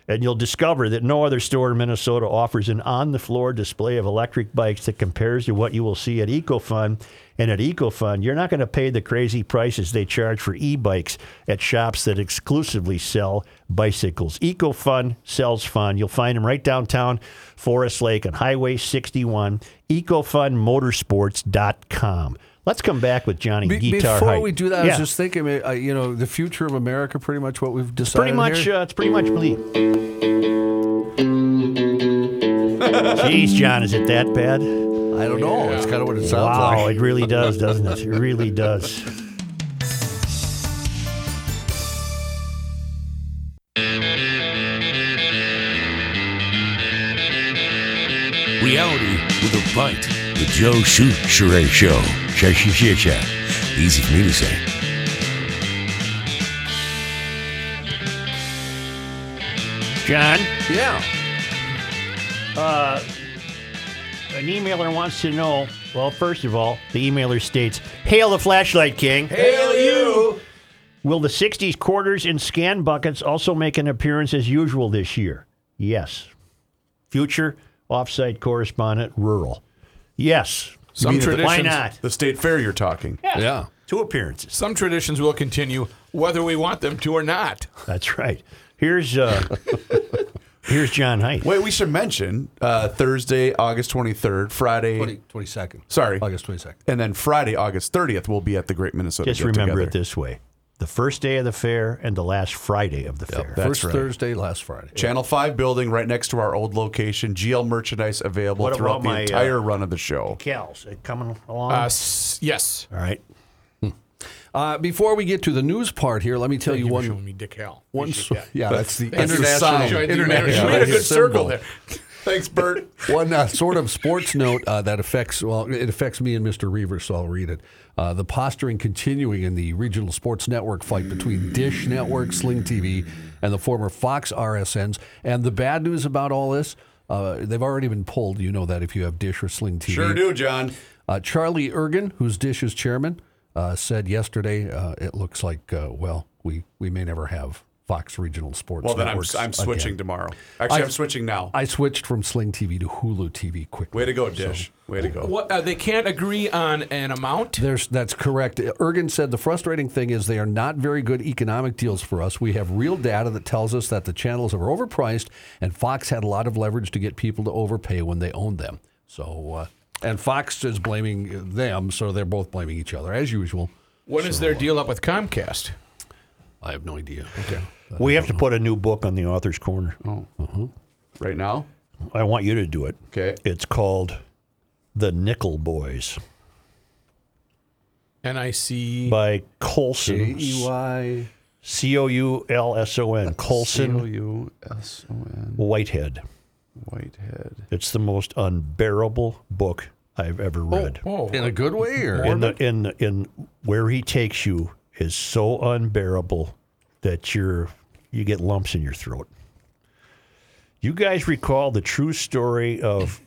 And you'll discover that no other store in Minnesota offers an on-the-floor display of electric bikes that compares to what you will see at EcoFun. And at EcoFun, you're not going to pay the crazy prices they charge for e-bikes at shops that exclusively sell bicycles. EcoFun sells fun. You'll find them right downtown Forest Lake on Highway sixty-one, EcoFun Motorsports dot com. Let's come back with Johnny Be- Guitar Before Height. we do that, yeah. I was just thinking, uh, you know, the future of America, pretty much what we've decided pretty much, here. Uh, it's pretty much bleak. Jeez, John, is it that bad? I don't know. That's yeah. kind of what it sounds wow, like. Wow, it really does, doesn't it? It really does. Reality with a bite. The Joe Souchere Show. Cha cha cha cha. Easy for me to say. John? Yeah. Uh, an emailer wants to know, well, first of all, the emailer states, hail the flashlight king. Hail you! Will the sixties quarters and scan buckets also make an appearance as usual this year? Yes. Future offsite correspondent, rural. Yes. Some traditions. Why not? The state fair you're talking. Yeah. yeah. Two appearances. Some traditions will continue whether we want them to or not. That's right. Here's uh, here's John Hyde. Wait, we should mention uh, Thursday, August twenty-third, Friday... twenty, twenty-second. Sorry. August twenty-second. And then Friday, August thirtieth, we'll be at the Great Minnesota Just remember together. It this way. The first day of the fair and the last Friday of the yep, fair. That's first right. Thursday, last Friday. Channel five building right next to our old location. G L merchandise available what throughout the my, entire uh, run of the show. Cal's coming along? Uh, s- yes. All right. Uh, before we get to the news part here, let me tell Thank you, you one. Showing me DeKalb. One, yeah, that's the that's international. The international. We had a good circle there. Thanks, Bert. One uh, sort of sports note uh, that affects, well, it affects me and Mister Reavers, so I'll read it. Uh, the posturing continuing in the regional sports network fight between Dish Network, Sling T V, and the former Fox R S Ns. And the bad news about all this, uh, they've already been pulled. You know that if you have Dish or Sling T V. Sure do, John. Uh, Charlie Ergen, who's Dish's chairman, Uh, said yesterday, uh, it looks like, uh, well, we, we may never have Fox Regional Sports Well, then I'm, I'm switching again. tomorrow. Actually, I, I'm switching now. I switched from Sling T V to Hulu T V quickly. Way to go, Dish. So, Way to go. What, uh, they can't agree on an amount? There's, that's correct. Ergen said the frustrating thing is they are not very good economic deals for us. We have real data that tells us that the channels are overpriced, and Fox had a lot of leverage to get people to overpay when they owned them. So... Uh, And Fox is blaming them, so they're both blaming each other, as usual. What so, is their deal up with Comcast? I have no idea. Okay. We have to know. put a new book on the Author's Corner. Oh, uh-huh. Right now? I want you to do it. Okay. It's called The Nickel Boys. N I C By Coulson. K E Y C O U L S O N. Coulson. C O U S O N. Whitehead. Whitehead. It's the most unbearable book I've ever read. Oh, oh. In a good way, or in the, in the, in where he takes you is so unbearable that you're you get lumps in your throat. You guys recall the true story of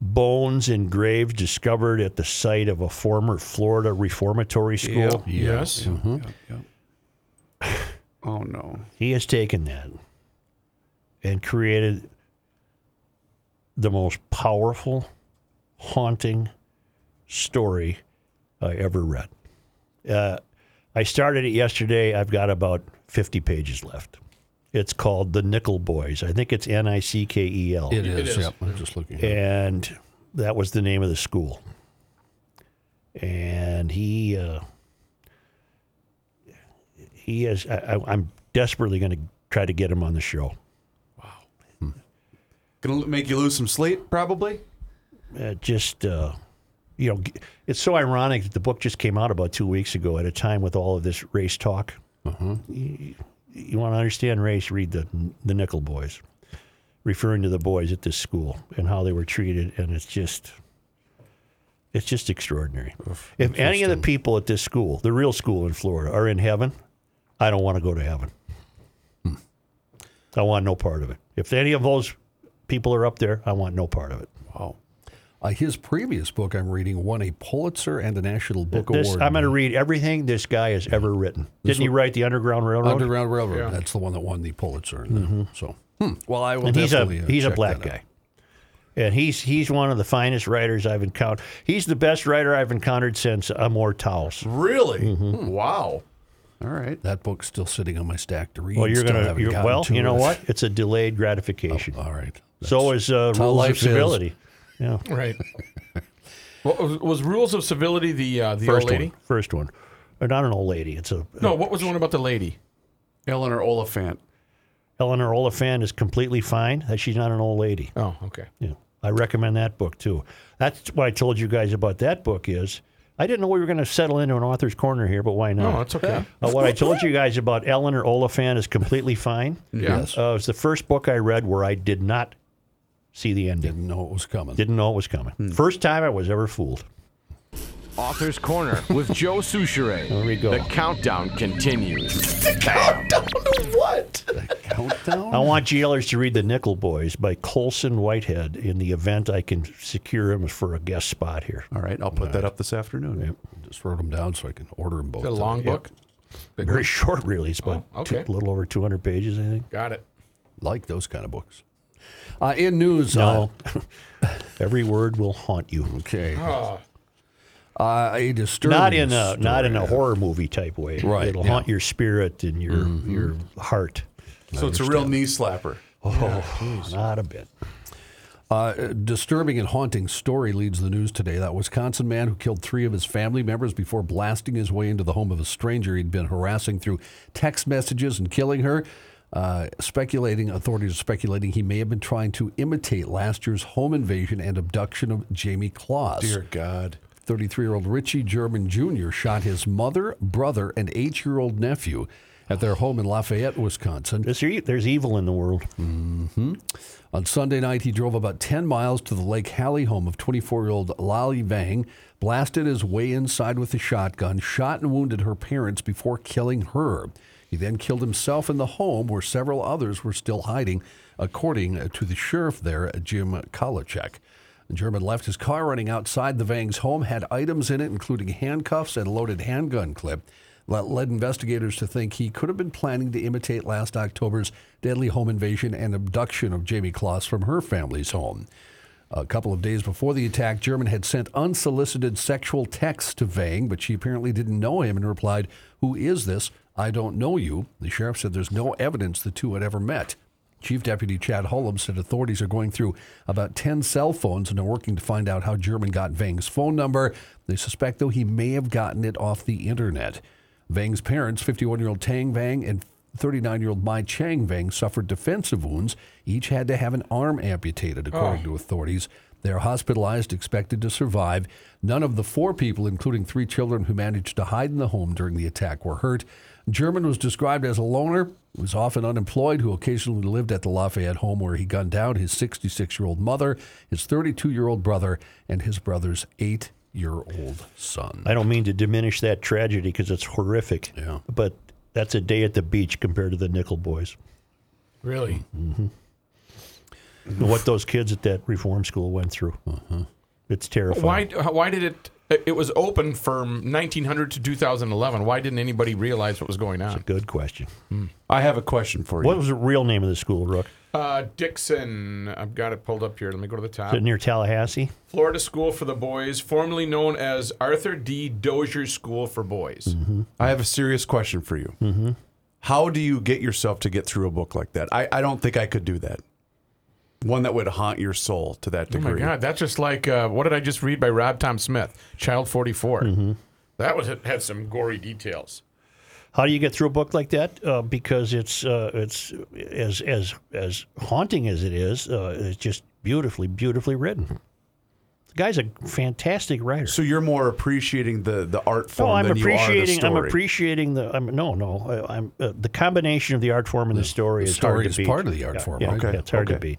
bones and graves discovered at the site of a former Florida reformatory school? Yep. Yes. Yep. Mm-hmm. Yep. Yep. Oh no. He has taken that and created the most powerful, haunting story I ever read. Uh, I started it yesterday. I've got about fifty pages left. It's called The Nickel Boys. I think it's N I C K E L. It is. It is. Yep. I'm just looking. And that was the name of the school. And he, uh, he is. I, I, I'm desperately going to try to get him on the show. Gonna make you lose some sleep, probably. Uh, just, uh, you know, it's so ironic that the book just came out about two weeks ago at a time with all of this race talk. Uh-huh. You, you want to understand race? Read the the Nickel Boys, referring to the boys at this school and how they were treated, and it's just, it's just extraordinary. Oof, if any of the people at this school, the real school in Florida, are in heaven, I don't want to go to heaven. Hmm. I want no part of it. If any of those people are up there, I want no part of it. Wow. Uh, his previous book I'm reading won a Pulitzer and a National Book this, Award. I'm going to read everything this guy has ever written. This Didn't one, he write The Underground Railroad? Underground Railroad. Yeah. That's the one that won the Pulitzer. Mm-hmm. So, hmm. well, I will and definitely he's a, he's uh, check a black guy. Out. And he's he's one of the finest writers I've encountered. He's the best writer I've encountered since Amor Towles. Really? Mm-hmm. Hmm. Wow. All right. That book's still sitting on my stack to read. Well, you're going to. Well, you know it. What? It's a delayed gratification. Oh, all right. That's so is uh, Rules of Civility. Yeah. Right. Well, was, was Rules of Civility the uh, the first old lady? One, first one. Or not an old lady. It's a no, uh, what was the one about the lady? Eleanor Oliphant. Eleanor Oliphant is completely fine. She's not an old lady. Oh, okay. Yeah. I recommend that book, too. That's why I told you guys about that book is, I didn't know we were going to settle into an Author's Corner here, but why not? No, that's okay. Uh, what I told you guys about Eleanor Oliphant is completely fine. Yes. Uh, it was the first book I read where I did not see the ending. Didn't know it was coming. Didn't know it was coming. Hmm. First time I was ever fooled. Author's Corner with Joe Souchere. There we go. The countdown continues. The countdown to what? The countdown? I want jailers to read The Nickel Boys by Colson Whitehead in the event I can secure him for a guest spot here. All right. I'll put All that right. up this afternoon. Yep. Just wrote them down so I can order them both. Is it a long time. book? Yep. Very short, really. It's about oh, okay. two, a little over two hundred pages, I think. Got it. Like those kind of books. Uh, in news. No. Uh, every word will haunt you. Okay. Oh. Uh, a disturbing not in a story. Not in a horror movie type way. Right, it'll yeah. haunt your spirit and your mm-hmm. your heart. So I it's understand. a real knee slapper. Oh, yeah. Not a bit. Uh, a disturbing and haunting story leads the news today. That Wisconsin man who killed three of his family members before blasting his way into the home of a stranger he'd been harassing through text messages and killing her. Uh, speculating, authorities are speculating he may have been trying to imitate last year's home invasion and abduction of Jamie Claus. Dear God. thirty-three-year-old Richie German Junior shot his mother, brother, and eight-year-old nephew at their home in Lafayette, Wisconsin. There's evil in the world. Mm-hmm. On Sunday night, he drove about ten miles to the Lake Halley home of twenty-four-year-old Lali Vang, blasted his way inside with a shotgun, shot and wounded her parents before killing her. He then killed himself in the home where several others were still hiding, according to the sheriff there, Jim Kolacek. German left his car running outside the Vang's home, had items in it, including handcuffs and a loaded handgun clip. That led investigators to think he could have been planning to imitate last October's deadly home invasion and abduction of Jamie Kloss from her family's home. A couple of days before the attack, German had sent unsolicited sexual texts to Vang, but she apparently didn't know him and replied, "Who is this? I don't know you." The sheriff said there's no evidence the two had ever met. Chief Deputy Chad Hullum said authorities are going through about ten cell phones and are working to find out how German got Vang's phone number. They suspect, though, he may have gotten it off the internet. Vang's parents, fifty-one-year-old Tang Vang and thirty-nine-year-old Mai Chang Vang, suffered defensive wounds. Each had to have an arm amputated, according oh. to authorities. They are hospitalized, expected to survive. None of the four people, including three children who managed to hide in the home during the attack, were hurt. German was described as a loner, was often unemployed, who occasionally lived at the Lafayette home where he gunned down his sixty-six-year-old mother, his thirty-two-year-old brother, and his brother's eight-year-old son. I don't mean to diminish that tragedy because it's horrific, yeah. but that's a day at the beach compared to the Nickel Boys. Really? Mm-hmm. What those kids at that reform school went through. Uh-huh. It's terrifying. Why, why did it... It was open from nineteen hundred to two thousand eleven. Why didn't anybody realize what was going on? That's a good question. Hmm. I have a question for you. What was the real name of the school, Rook? Uh, Dixon. I've got it pulled up here. Let me go to the top. Is it near Tallahassee? Florida School for the Boys, formerly known as Arthur D. Dozier School for Boys. Mm-hmm. I have a serious question for you. Mm-hmm. How do you get yourself to get through a book like that? I, I don't think I could do that. One that would haunt your soul to that degree. Oh, my God. That's just like, uh, what did I just read by Rob Tom Smith? Child forty-four. Mm-hmm. That was had some gory details. How do you get through a book like that? Uh, because it's uh, it's as as as haunting as it is, uh, it's just beautifully, beautifully written. The guy's a fantastic writer. So you're more appreciating the, the art form no, I'm than appreciating, you are the story. I'm appreciating the I'm, no no I, I'm uh, the combination of the art form and the, the story. The is story hard is to beat. Part of the art yeah, form. Yeah, right? okay. yeah, it's hard okay. to beat.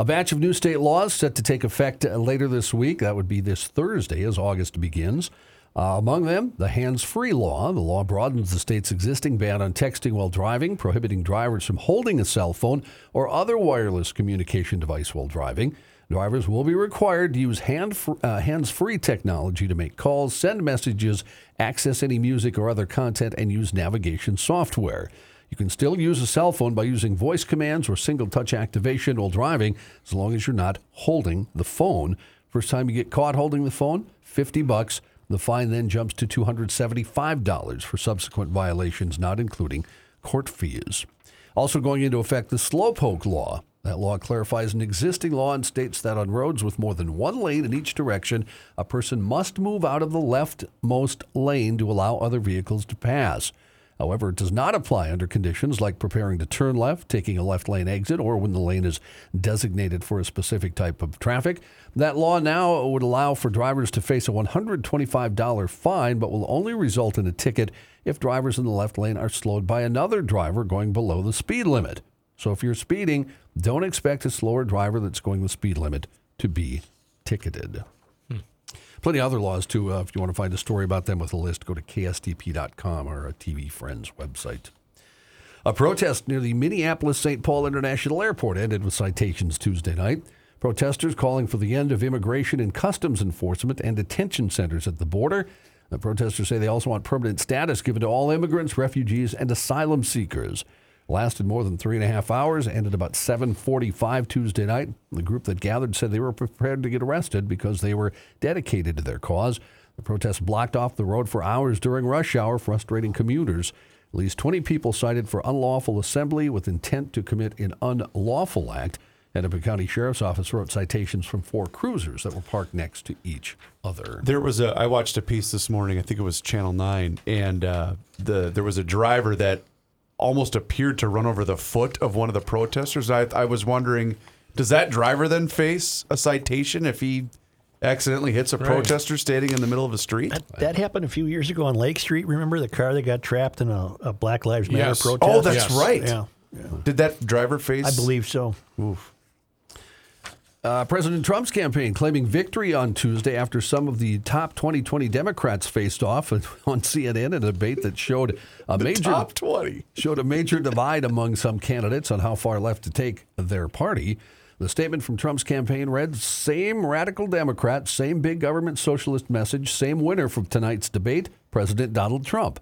A batch of new state laws set to take effect later this week. That would be this Thursday as August begins. Uh, among them, the hands-free law. The law broadens the state's existing ban on texting while driving, prohibiting drivers from holding a cell phone or other wireless communication device while driving. Drivers will be required to use hand fr- uh, hands-free technology to make calls, send messages, access any music or other content, and use navigation software. You can still use a cell phone by using voice commands or single-touch activation while driving, as long as you're not holding the phone. First time you get caught holding the phone, fifty bucks. The fine then jumps to two hundred seventy-five dollars for subsequent violations, not including court fees. Also going into effect, the slowpoke law. That law clarifies an existing law and states that on roads with more than one lane in each direction, a person must move out of the leftmost lane to allow other vehicles to pass. However, it does not apply under conditions like preparing to turn left, taking a left lane exit, or when the lane is designated for a specific type of traffic. That law now would allow for drivers to face a one hundred twenty-five dollars fine, but will only result in a ticket if drivers in the left lane are slowed by another driver going below the speed limit. So if you're speeding, don't expect a slower driver that's going the speed limit to be ticketed. Hmm. Plenty of other laws, too. Uh, if you want to find a story about them with a list, go to K S T P dot com, our T V Friends website. A protest near the Minneapolis-Saint Paul International Airport ended with citations Tuesday night. Protesters calling for the end of immigration and customs enforcement and detention centers at the border. The protesters say they also want permanent status given to all immigrants, refugees, and asylum seekers. It lasted more than three and a half hours, ended about seven forty-five Tuesday night. The group that gathered said they were prepared to get arrested because they were dedicated to their cause. The protests blocked off the road for hours during rush hour, frustrating commuters. At least twenty people cited for unlawful assembly with intent to commit an unlawful act. Hennepin County Sheriff's Office wrote citations from four cruisers that were parked next to each other. There was a, I watched a piece this morning, I think it was Channel nine, and uh, the there was a driver that almost appeared to run over the foot of one of the protesters. I, I was wondering, does that driver then face a citation if he accidentally hits a protester right. standing in the middle of a street? That, that happened a few years ago on Lake Street. Remember the car that got trapped in a, a Black Lives Matter yes. protest? Oh, that's yes. right. Yeah. Yeah. Did that driver face? I believe so. Oof. Uh, President Trump's campaign claiming victory on Tuesday after some of the top twenty twenty Democrats faced off on C N N in a debate that showed a major top twenty showed a major divide among some candidates on how far left to take their party. The statement from Trump's campaign read, "Same radical Democrat, same big government socialist message, same winner from tonight's debate, President Donald Trump."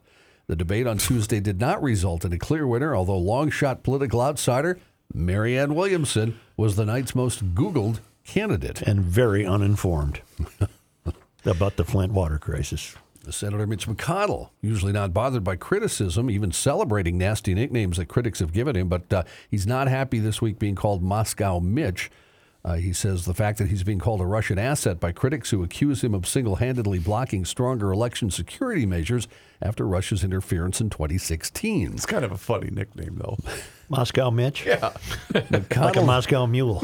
The debate on Tuesday did not result in a clear winner, although long-shot political outsider Marianne Williamson was the night's most Googled candidate. And very uninformed about the Flint water crisis. Senator Mitch McConnell, usually not bothered by criticism, even celebrating nasty nicknames that critics have given him, but uh, he's not happy this week being called Moscow Mitch. Uh, he says the fact that he's being called a Russian asset by critics who accuse him of single-handedly blocking stronger election security measures after Russia's interference in twenty sixteen. It's kind of a funny nickname, though. Moscow Mitch? Yeah. McConnell, like a Moscow mule.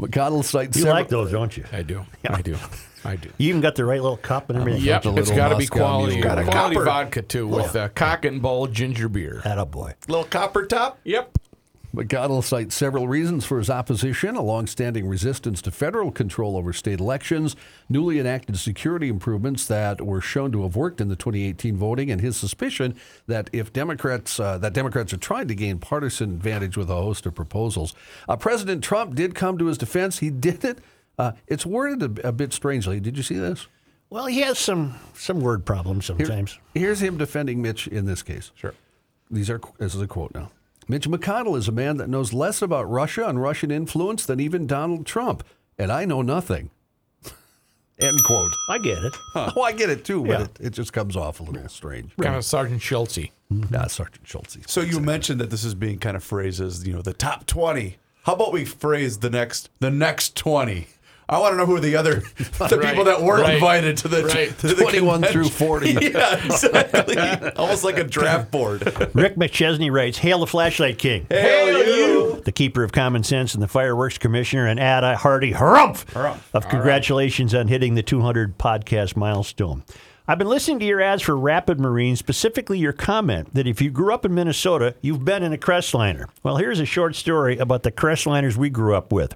McConnell cites... You several, like those, don't you? I do. Yeah. I do. I do. You even got the right little cup and everything. Um, yep, it's got to be quality. Got a quality copper. Vodka, too, little, with uh, cock and bull ginger beer. Attaboy. Little copper top? Yep. McConnell cites several reasons for his opposition, a longstanding resistance to federal control over state elections, newly enacted security improvements that were shown to have worked in the twenty eighteen voting, and his suspicion that if Democrats uh, that Democrats are trying to gain partisan advantage with a host of proposals. Uh, President Trump did come to his defense. He did it. Uh, it's worded a, a bit strangely. Did you see this? Well, he has some, some word problems sometimes. Here, here's him defending Mitch in this case. Sure. These are This is a quote now. "Mitch McConnell is a man that knows less about Russia and Russian influence than even Donald Trump, and I know nothing." End quote. I get it. Huh. Oh, I get it too, yeah. but it, it just comes off a little strange. Kind right. of Sergeant Schultz-y. Mm-hmm. Not Sergeant Schultz-y. So you exactly. mentioned that this is being kind of phrased as, you know, the top twenty. How about we phrase the next the next twenty? I want to know who the other, the right, people that weren't right, invited to the, right. to the twenty-one convention. Through forty. Yeah, exactly. Almost like a draft board. Rick McChesney writes, "Hail the Flashlight King. Hail, Hail you. The keeper of common sense and the fireworks commissioner, and add a hearty harumph of congratulations right. on hitting the two hundred podcast milestone. I've been listening to your ads for Rapid Marine, specifically your comment that if you grew up in Minnesota, you've been in a Crestliner. Well, here's a short story about the Crestliners we grew up with.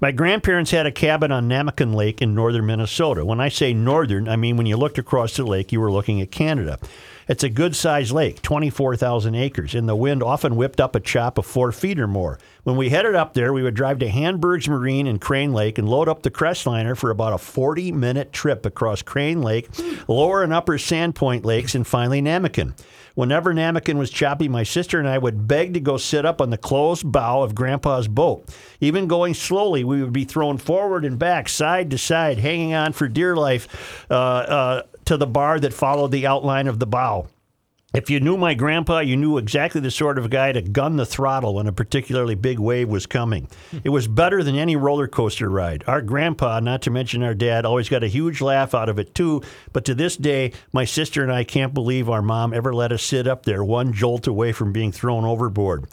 My grandparents had a cabin on Namakan Lake in northern Minnesota. When I say northern, I mean when you looked across the lake, you were looking at Canada. It's a good-sized lake, twenty-four thousand acres, and the wind often whipped up a chop of four feet or more. When we headed up there, we would drive to Handberg's Marine and Crane Lake and load up the Crestliner for about a forty-minute trip across Crane Lake, Lower and Upper Sandpoint Lakes, and finally Namakan. Whenever Namakan was choppy, my sister and I would beg to go sit up on the closed bow of Grandpa's boat. Even going slowly, we would be thrown forward and back, side to side, hanging on for dear life, uh, uh, to the bar that followed the outline of the bow. If you knew my grandpa, you knew exactly the sort of guy to gun the throttle when a particularly big wave was coming. It was better than any roller coaster ride. Our grandpa, not to mention our dad, always got a huge laugh out of it too, but to this day, my sister and I can't believe our mom ever let us sit up there one jolt away from being thrown overboard.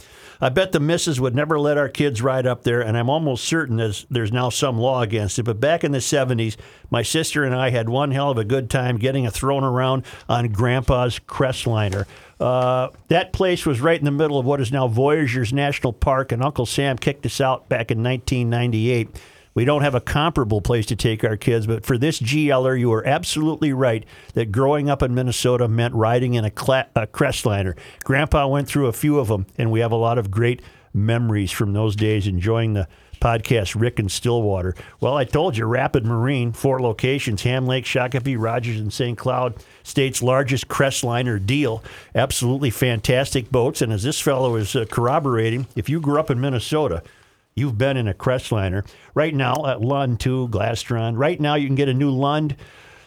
I bet the missus would never let our kids ride up there, and I'm almost certain there's, there's now some law against it. But back in the seventies, my sister and I had one hell of a good time getting a thrown around on Grandpa's Crestliner. diner. Uh, that place was right in the middle of what is now Voyageurs National Park, and Uncle Sam kicked us out back in nineteen ninety-eight. We don't have a comparable place to take our kids, but for this GLer, you were absolutely right that growing up in Minnesota meant riding in a, cla- a Crestliner. Grandpa went through a few of them, and we have a lot of great memories from those days enjoying the podcast Rick and Stillwater. Well, I told you, Rapid Marine, four locations, Ham Lake, Shakopee, Rogers, and Saint Cloud, state's largest Crestliner deal. Absolutely fantastic boats, and as this fellow is uh, corroborating, if you grew up in Minnesota, you've been in a Crestliner. Right now at Lund, too, Glastron. Right now you can get a new Lund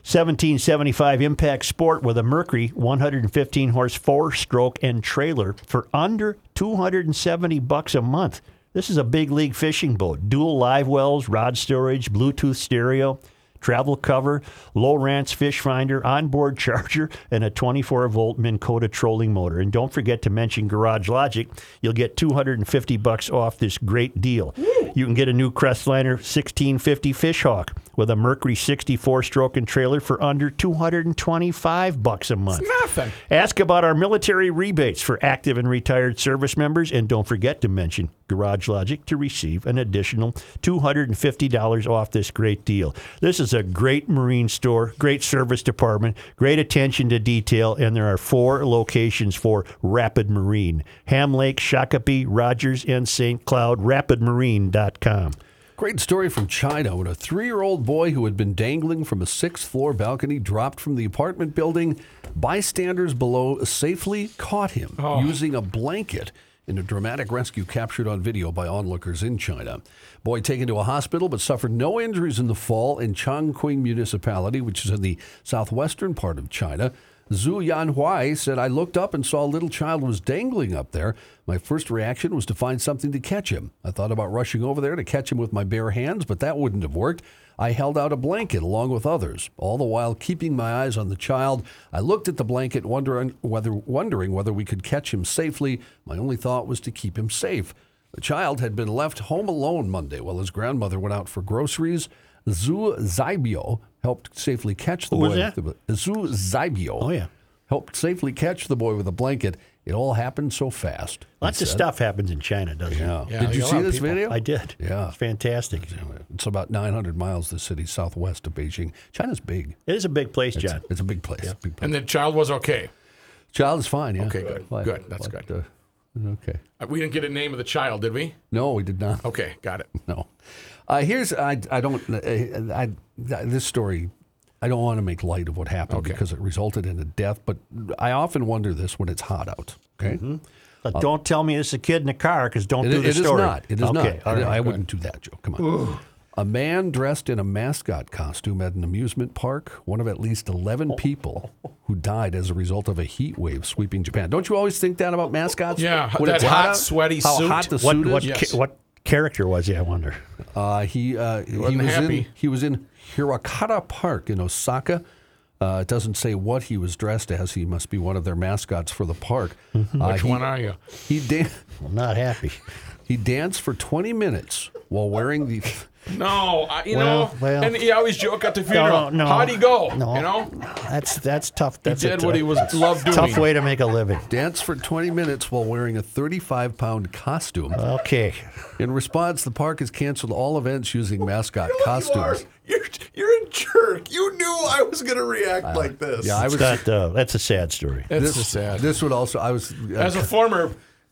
seventeen seventy-five Impact Sport with a Mercury one hundred fifteen horse four-stroke and trailer for under two hundred seventy bucks a month. This is a big league fishing boat. Dual live wells, rod storage, Bluetooth stereo, travel cover, Lowrance fish finder, onboard charger, and a twenty-four volt Minn Kota trolling motor. And don't forget to mention Garage Logic. You'll get two hundred fifty bucks off this great deal. Ooh. You can get a new Crestliner sixteen fifty Fishhawk with a Mercury sixty-four stroke and trailer for under two hundred twenty-five bucks a month. It's nothing. Ask about our military rebates for active and retired service members, and don't forget to mention Garage Logic to receive an additional two hundred fifty dollars off this great deal. This is a great marine store, great service department, great attention to detail, and there are four locations for Rapid Marine. Ham Lake, Shakopee, Rogers, and Saint Cloud. Rapid Marine dot com. Great story from China when a three-year-old boy who had been dangling from a sixth-floor balcony dropped from the apartment building. Bystanders below safely caught him oh. using a blanket in a dramatic rescue captured on video by onlookers in China. Boy taken to a hospital but suffered no injuries in the fall in Chongqing Municipality, which is in the southwestern part of China. Zhu Yanhui said, I looked up and saw a little child was dangling up there. My first reaction was to find something to catch him. I thought about rushing over there to catch him with my bare hands, but that wouldn't have worked. I held out a blanket along with others, all the while keeping my eyes on the child. I looked at the blanket, wondering whether, wondering whether we could catch him safely. My only thought was to keep him safe. The child had been left home alone Monday while his grandmother went out for groceries. Zhu Zaibio helped safely catch the Who boy. Was that? With the, Zhu Zaibio oh, yeah. helped safely catch the boy with a blanket. It all happened so fast. Lots of stuff happens in China, doesn't yeah. it? Yeah. Did you see this people. video? I did. Yeah. It's fantastic. It's about nine hundred miles, the city southwest of Beijing. China's big. It is a big place, John. It's, it's a big place. Yeah. Big place. And the child was okay? Child is fine, yeah. Okay, good. Like, good. That's like, good. Uh, okay. We didn't get a name of the child, did we? No, we did not. Okay, got it. No. Uh, here's, I, I don't, I, I, this story, I don't want to make light of what happened okay. because it resulted in a death, but I often wonder this when it's hot out. Okay, mm-hmm. but uh, don't tell me it's a kid in a car because don't it, do the it story. It is not. It is okay. not. Right, I, I wouldn't do that, Joe. Come on. Ugh. A man dressed in a mascot costume at an amusement park, one of at least eleven people who died as a result of a heat wave sweeping Japan. Don't you always think that about mascots? Yeah, when that it's hot, hot, sweaty how suit. How hot the what, suit what, is. Yes. Ca- what character was he? I wonder. Uh, he uh, he, he was happy. in he was in Hirakata Park in Osaka. Uh, it doesn't say what he was dressed as. He must be one of their mascots for the park. Mm-hmm. Uh, Which he, one are you? He dan- I'm not happy. He danced for twenty minutes while wearing the... No, I, you well, know, well, and he always joke at the funeral, no, no, how'd he go? No, you know? That's that's tough. That's he did tough, what he was loved doing. Tough way to make a living. Dance for twenty minutes while wearing a thirty-five pound costume. Okay. In response, the park has canceled all events using mascot you costumes. You you're, you're a jerk. You knew I was going to react uh, like this. Yeah, I was. Not, uh, that's a sad story. That's this, a sad. This would also, I was. Uh, As a former...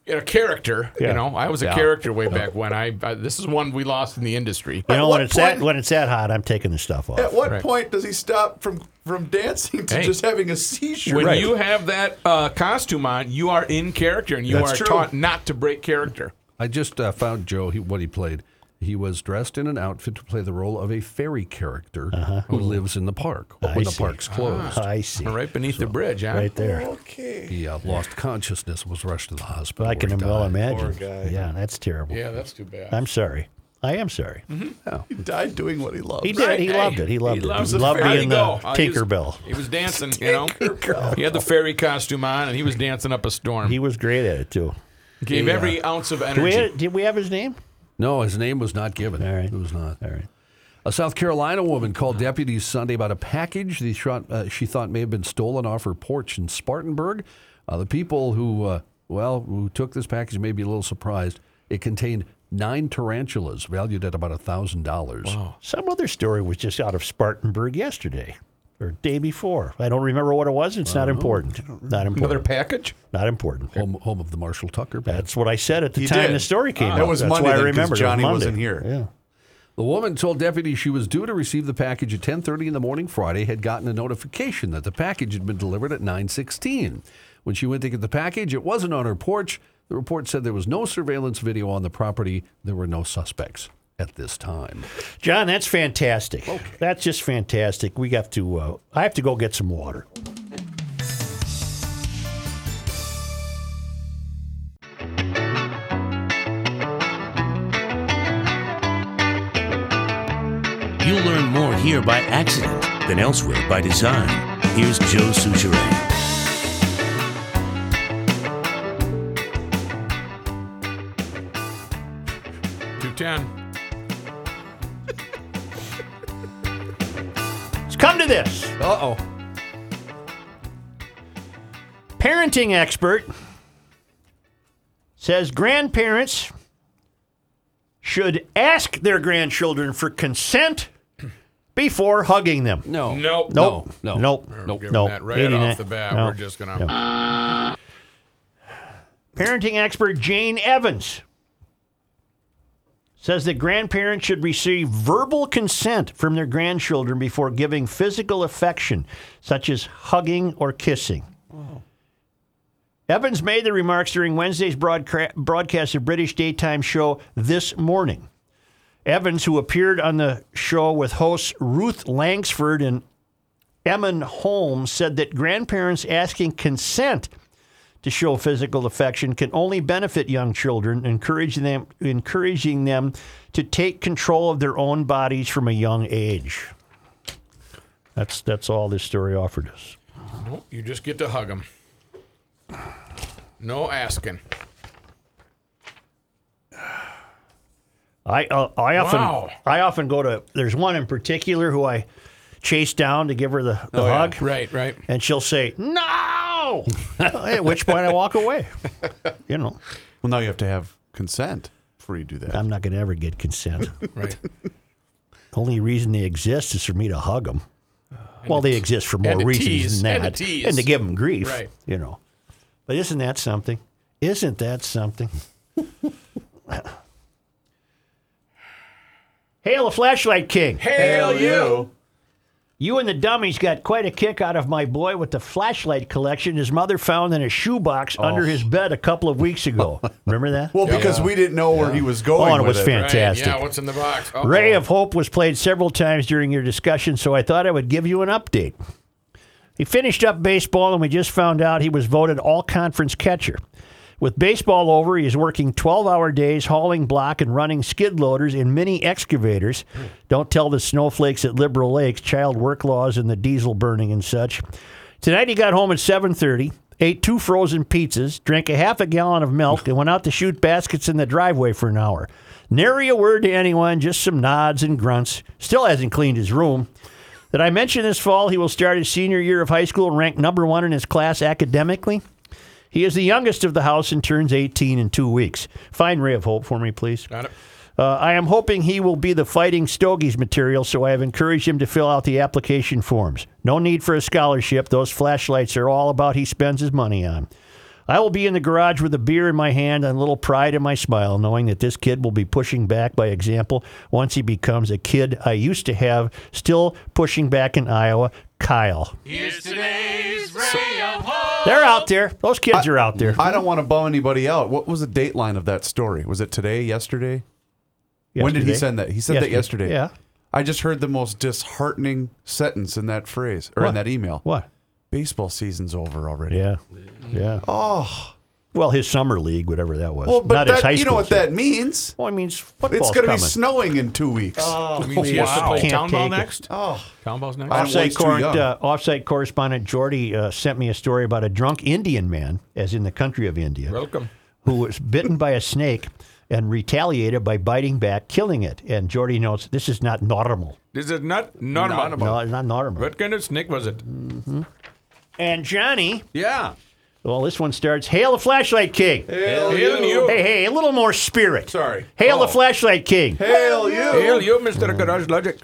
A character, yeah. you know. I was a yeah. character way back when. I, I this is one we lost in the industry. You know, when it's point, that when it's that hot, I'm taking the stuff off. At what right. point does he stop from, from dancing to hey, just having a seizure? When right. you have that uh, costume on, you are in character, and you That's are true. taught not to break character. I just uh, found Joe he, what he played. He was dressed in an outfit to play the role of a fairy character uh-huh. who lives in the park I when see. the park's closed. Ah, I see. Right beneath so, the bridge, huh? Right there. Okay. He uh, lost consciousness, was rushed to the hospital. I can well imagine. Poor guy. Yeah, that's terrible. Yeah, that's too bad. I'm sorry. I am sorry. Mm-hmm. Oh. He died doing what he loved. He did. Right? He hey, loved it. He loved he it. He loved being the Tinkerbell. He was dancing, you know. Tinkerbell. He had the fairy costume on, and he was dancing up a storm. He was great at it, too. Gave he, every uh, ounce of energy. Did we have, did we have his name? No, his name was not given. All right. It was not. All right. A South Carolina woman called deputies Sunday about a package they shot, uh, she thought may have been stolen off her porch in Spartanburg. Uh, the people who, uh, well, who took this package may be a little surprised. It contained nine tarantulas valued at about one thousand dollars. Wow. Some other story was just out of Spartanburg yesterday or day before. I don't remember what it was. It's not important. Not important. Another package? Not important. Home, home of the Marshall Tucker. Band. That's what I said at the he time did. The story came ah, out. That was That's Monday why then, I remembered. Johnny it was wasn't here. Yeah. The woman told deputies she was due to receive the package at ten thirty in the morning Friday, had gotten a notification that the package had been delivered at nine sixteen. When she went to get the package, it wasn't on her porch. The report said there was no surveillance video on the property. There were no suspects at this time. John, that's fantastic. Okay. That's just fantastic. We have to. Uh, I have to go get some water. You'll learn more here by accident than elsewhere by design. Here's Joe Souchere. two ten. It's come to this. Uh-oh. Parenting expert says grandparents should ask their grandchildren for consent before hugging them. No. Nope. Nope. No. Nope. Nope. Nope. Nope. That right eighty-nine. Off the bat, no. We're just going to... No. Parenting expert Jane Evans says that grandparents should receive verbal consent from their grandchildren before giving physical affection, such as hugging or kissing. Wow. Evans made the remarks during Wednesday's broadca- broadcast of British daytime show This Morning. Evans, who appeared on the show with hosts Ruth Langsford and Emin Holmes, said that grandparents asking consent to show physical affection can only benefit young children, encouraging them, encouraging them to take control of their own bodies from a young age. That's that's all this story offered us. Nope, you just get to hug them. No asking. I uh, I often wow. I often go to. There's one in particular who I chase down to give her the, the oh, hug. Yeah. Right, right. And she'll say no. At which point I walk away. You know. Well, now you have to have consent before you do that. I'm not going to ever get consent. Right. The only reason they exist is for me to hug them. Uh, well, they t- exist for more reasons tease, than that. And, and to give them grief. Right. You know. But isn't that something? Isn't that something? Hail a flashlight king. Hail you. You and the dummies got quite a kick out of my boy with the flashlight collection his mother found in a shoebox oh. under his bed a couple of weeks ago. Remember that? Well, because yeah. we didn't know where yeah. he was going. Oh, and it was it. fantastic. Right. Yeah, what's in the box? Oh, Ray oh. of Hope was played several times during your discussion, so I thought I would give you an update. He finished up baseball, and we just found out he was voted all-conference catcher. With baseball over, he is working twelve-hour days, hauling block and running skid loaders in mini excavators. Don't tell the snowflakes at Liberal Lakes, child work laws and the diesel burning and such. Tonight he got home at seven thirty, ate two frozen pizzas, drank a half a gallon of milk, and went out to shoot baskets in the driveway for an hour. Nary a word to anyone, just some nods and grunts. Still hasn't cleaned his room. Did I mention this fall he will start his senior year of high school and rank number one in his class academically? He is the youngest of the house and turns eighteen in two weeks. Find Ray of Hope for me, please. Got it. Uh, I am hoping he will be the Fighting Stogies material, so I have encouraged him to fill out the application forms. No need for a scholarship. Those flashlights are all about he spends his money on. I will be in the garage with a beer in my hand and a little pride in my smile, knowing that this kid will be pushing back by example once he becomes a kid I used to have, still pushing back in Iowa, Kyle. Here's today's Ray of Hope. They're out there. Those kids I, are out there. I don't want to bum anybody out. What was the dateline of that story? Was it today, yesterday? yesterday? When did he send that? He said yesterday. that yesterday. Yeah. I just heard the most disheartening sentence in that phrase, or what? in that email. What? Baseball season's over already. Yeah. Yeah. Oh. Well, his summer league, whatever that was. Well, but Not that, his high you know what that means. Well, it means football's It's going to be snowing in two weeks. Oh, it means he wow. has to play Town Ball next? Oh. Town Ball's next? Offsite, cor- uh, offsite correspondent Jordy uh, sent me a story about a drunk Indian man, as in the country of India, Welcome. who was bitten by a snake and retaliated by biting back, killing it. And Jordy notes, this is not normal. This is not normal. No, no, it's not normal. What kind of snake was it? Mm-hmm. And Johnny... Yeah. Well, this one starts, Hail the Flashlight King. Hail, Hail you. you. Hey, hey, a little more spirit. Sorry. Hail oh. the Flashlight King. Hail you. Hail you, Mister Garage Logic.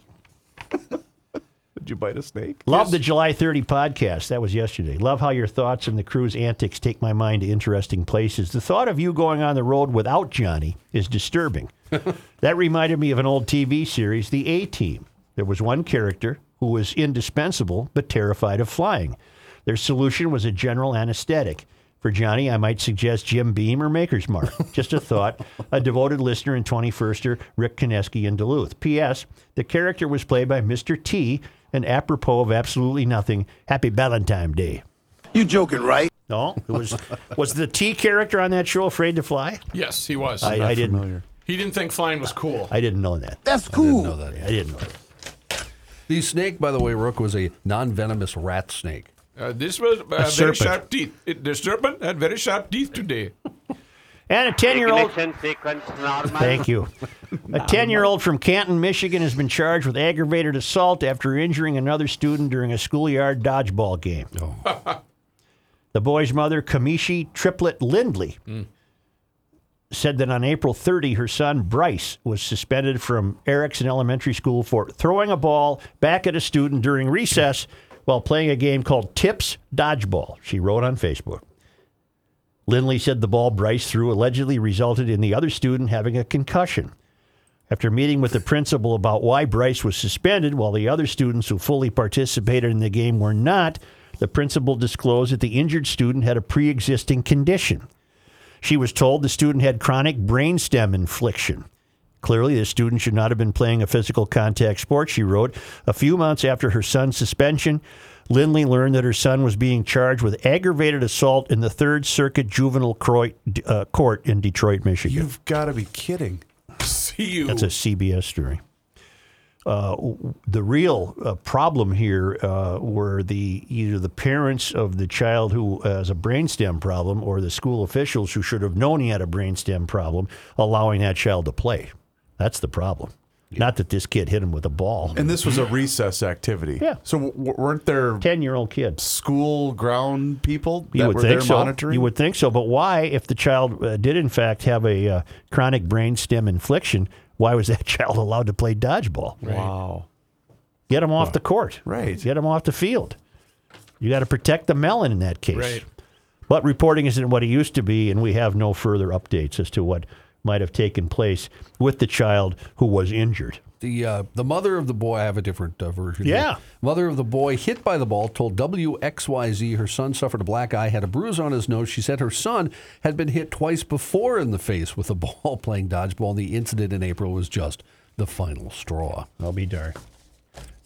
Did you bite a snake? Love yes. the July thirtieth podcast. That was yesterday. Love how your thoughts and the crew's antics take my mind to interesting places. The thought of you going on the road without Johnny is disturbing. That reminded me of an old T V series, The A-Team. There was one character who was indispensable but terrified of flying. Their solution was a general anesthetic. For Johnny, I might suggest Jim Beam or Maker's Mark. Just a thought. A devoted listener and twenty-firster, Rick Kineski in Duluth. P S. The character was played by Mister T, and apropos of absolutely nothing, happy Valentine's Day. You joking, right? No. It was was the T character on that show afraid to fly? Yes, he was. I, I didn't. Familiar. He didn't think flying was cool. I didn't know that. That's cool. I didn't know that. Yeah, I didn't know that. The snake, by the way, Rook, was a non-venomous rat snake. Uh, this was uh, very serpent. sharp teeth. It, the serpent had very sharp teeth today. And a ten-year-old... Thank you. A ten-year-old from Canton, Michigan has been charged with aggravated assault after injuring another student during a schoolyard dodgeball game. Oh. The boy's mother, Kamishi Triplet Lindley, mm. said that on April thirtieth, her son, Bryce, was suspended from Erickson Elementary School for throwing a ball back at a student during recess while playing a game called Tips Dodgeball, she wrote on Facebook. Lindley said the ball Bryce threw allegedly resulted in the other student having a concussion. After meeting with the principal about why Bryce was suspended, while the other students who fully participated in the game were not, the principal disclosed that the injured student had a pre-existing condition. She was told the student had chronic brainstem infliction. Clearly, the student should not have been playing a physical contact sport, she wrote. A few months after her son's suspension, Lindley learned that her son was being charged with aggravated assault in the Third Circuit Juvenile Court in Detroit, Michigan. You've got to be kidding. See you. That's a C B S story. Uh, the real uh, problem here uh, were the either the parents of the child who has a brainstem problem or the school officials who should have known he had a brainstem problem allowing that child to play. That's the problem. Yeah. Not that this kid hit him with a ball. And this was a recess activity. Yeah. So w- weren't there ten-year-old kids, school ground people that you would were think there so. monitoring? You would think so. But why, if the child uh, did in fact have a uh, chronic brainstem infliction, why was that child allowed to play dodgeball? Right. Wow. Get him off well, the court. Right. Get him off the field. You got to protect the melon in that case. Right. But reporting isn't what it used to be, and we have no further updates as to what might have taken place with the child who was injured. The uh, the mother of the boy, I have a different uh, version. Yeah. Here. Mother of the boy hit by the ball told W X Y Z her son suffered a black eye, had a bruise on his nose. She said her son had been hit twice before in the face with a ball playing dodgeball. The incident in April was just the final straw. I'll be darned.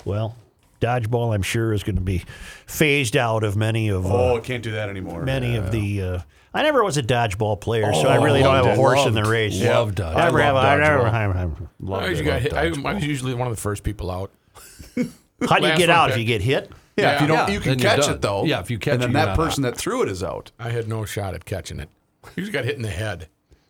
Well, dodgeball, I'm sure, is going to be phased out of many of... Oh, uh, can't do that anymore. Many yeah. of the... Uh, I never was a dodgeball player, oh, so I really I don't have a horse loved, in the race. Loved yeah. dodgeball. I never have. I never. I, never, I, never, I, never, I, hit, I, I was usually one of the first people out. How do you get out? If you get hit? Yeah, yeah. If you don't, yeah. you can catch it though. Yeah, if you catch it, and then that person out. that threw it is out. I had no shot at catching it. You just got hit in the head.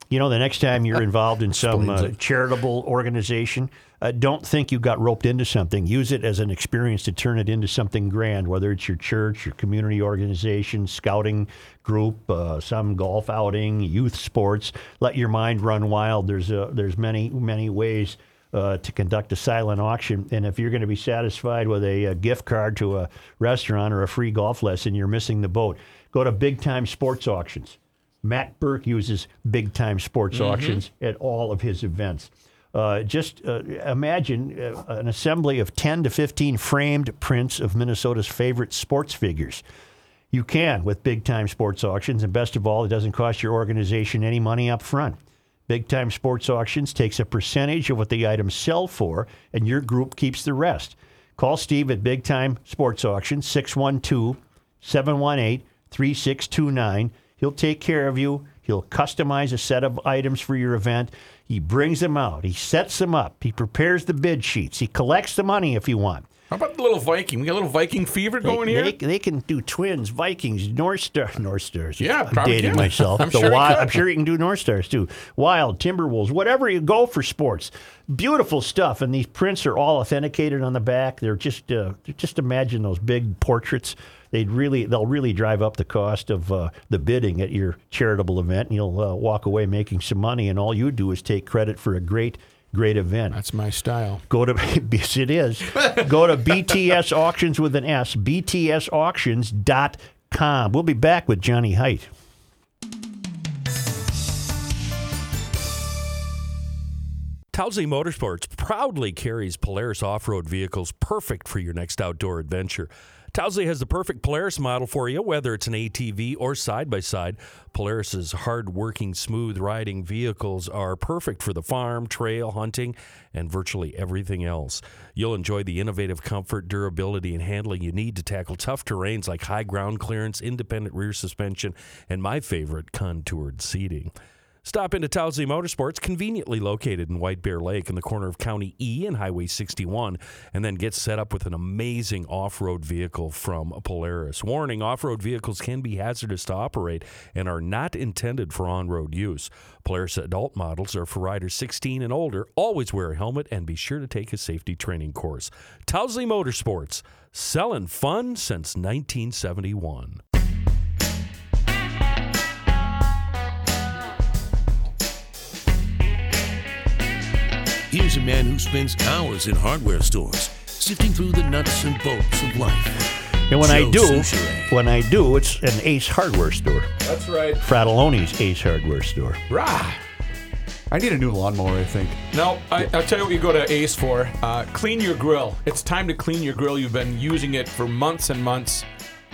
You know, the next time you're involved in some uh, charitable organization, uh, don't think you got roped into something. Use it as an experience to turn it into something grand, whether it's your church, your community organization, scouting group, uh, some golf outing, youth sports. Let your mind run wild. There's a, there's many, many ways uh, to conduct a silent auction. And if you're going to be satisfied with a, a gift card to a restaurant or a free golf lesson, you're missing the boat. Go to Big Time Sports Auctions. Matt Burke uses Big Time Sports mm-hmm. Auctions at all of his events. Uh, just uh, imagine uh, an assembly of ten to fifteen framed prints of Minnesota's favorite sports figures. You can with Big Time Sports Auctions, and best of all, it doesn't cost your organization any money up front. Big Time Sports Auctions takes a percentage of what the items sell for, and your group keeps the rest. Call Steve at Big Time Sports Auctions, six one two, seven one eight, three six two nine. He'll take care of you. He'll customize a set of items for your event. He brings them out. He sets them up. He prepares the bid sheets. He collects the money if you want. How about the little Viking? We got a little Viking fever going they, here? They, they can do twins, Vikings, North Stars. North Stars. Yeah, I'm probably dating can. myself. I'm, so sure wild, I'm sure you can do North Stars, too. Wild, Timberwolves, whatever you go for sports. Beautiful stuff. And these prints are all authenticated on the back. They're just, uh, just imagine those big portraits. They'd really, they'll really drive up the cost of uh, the bidding at your charitable event. And you'll uh, walk away making some money. And all you do is take credit for a great Great event. That's my style. Go to, yes, it is. Go to B T S Auctions with an S, B T S auctions dot com. We'll be back with Johnny Hyde. Towsley Motorsports proudly carries Polaris off-road vehicles perfect for your next outdoor adventure. Towsley has the perfect Polaris model for you, whether it's an A T V or side-by-side. Polaris's hard-working, smooth-riding vehicles are perfect for the farm, trail, hunting, and virtually everything else. You'll enjoy the innovative comfort, durability, and handling you need to tackle tough terrains like high ground clearance, independent rear suspension, and my favorite, contoured seating. Stop into Towsley Motorsports, conveniently located in White Bear Lake in the corner of County E and Highway sixty-one, and then get set up with an amazing off-road vehicle from Polaris. Warning, off-road vehicles can be hazardous to operate and are not intended for on-road use. Polaris adult models are for riders sixteen and older. Always wear a helmet and be sure to take a safety training course. Towsley Motorsports, selling fun since nineteen seventy-one. Here's a man who spends hours in hardware stores, sifting through the nuts and bolts of life. And when Joe I do, Souchere. when I do, it's an Ace Hardware store. That's right. Fratelloni's Ace Hardware store. Rah! I need a new lawnmower, I think. No, I, I'll tell you what you go to Ace for. Uh, clean your grill. It's time to clean your grill. You've been using it for months and months,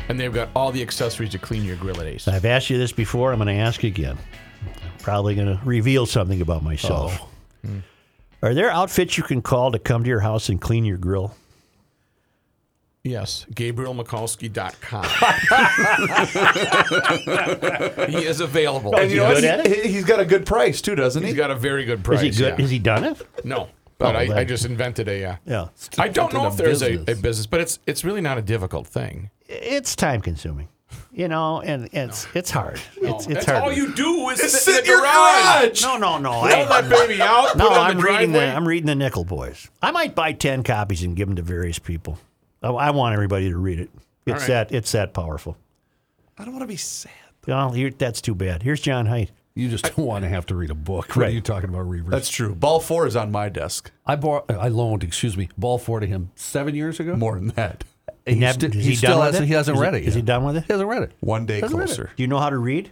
and they've got all the accessories to clean your grill at Ace. I've asked you this before. I'm going to ask you again. I'm probably going to reveal something about myself. Oh. Mm. Are there outfits you can call to come to your house and clean your grill? Yes, Gabriel Mikulski dot com. He is available. And you know good at it? He's got a good price, too, doesn't he? He's got a very good price. Is he good? Yeah. Has he done it? No, but oh, I, I just invented a... Uh, yeah. I don't know if there's a, a business, but it's it's really not a difficult thing. It's time-consuming. You know, and it's no. it's hard. No. It's, it's That's hard. All you do is it's sit in the garage. garage. No, no, no. Pull that baby out. No, I'm reading the I'm reading the Nickel Boys. I might buy ten copies and give them to various people. I, I want everybody to read it. It's right. that it's that powerful. I don't want to be sad. Well, you're, that's too bad. Here's John Hyde. You just don't want to have to read a book. What right. are you talking about, Reavers? That's true. Ball four is on my desk. I bought. I loaned. Excuse me. Ball four to him seven years ago. More than that. He, that, st- he still hasn't, he hasn't is read it, it yet. Is he done with it? He hasn't read it. One day closer. Do you know how to read?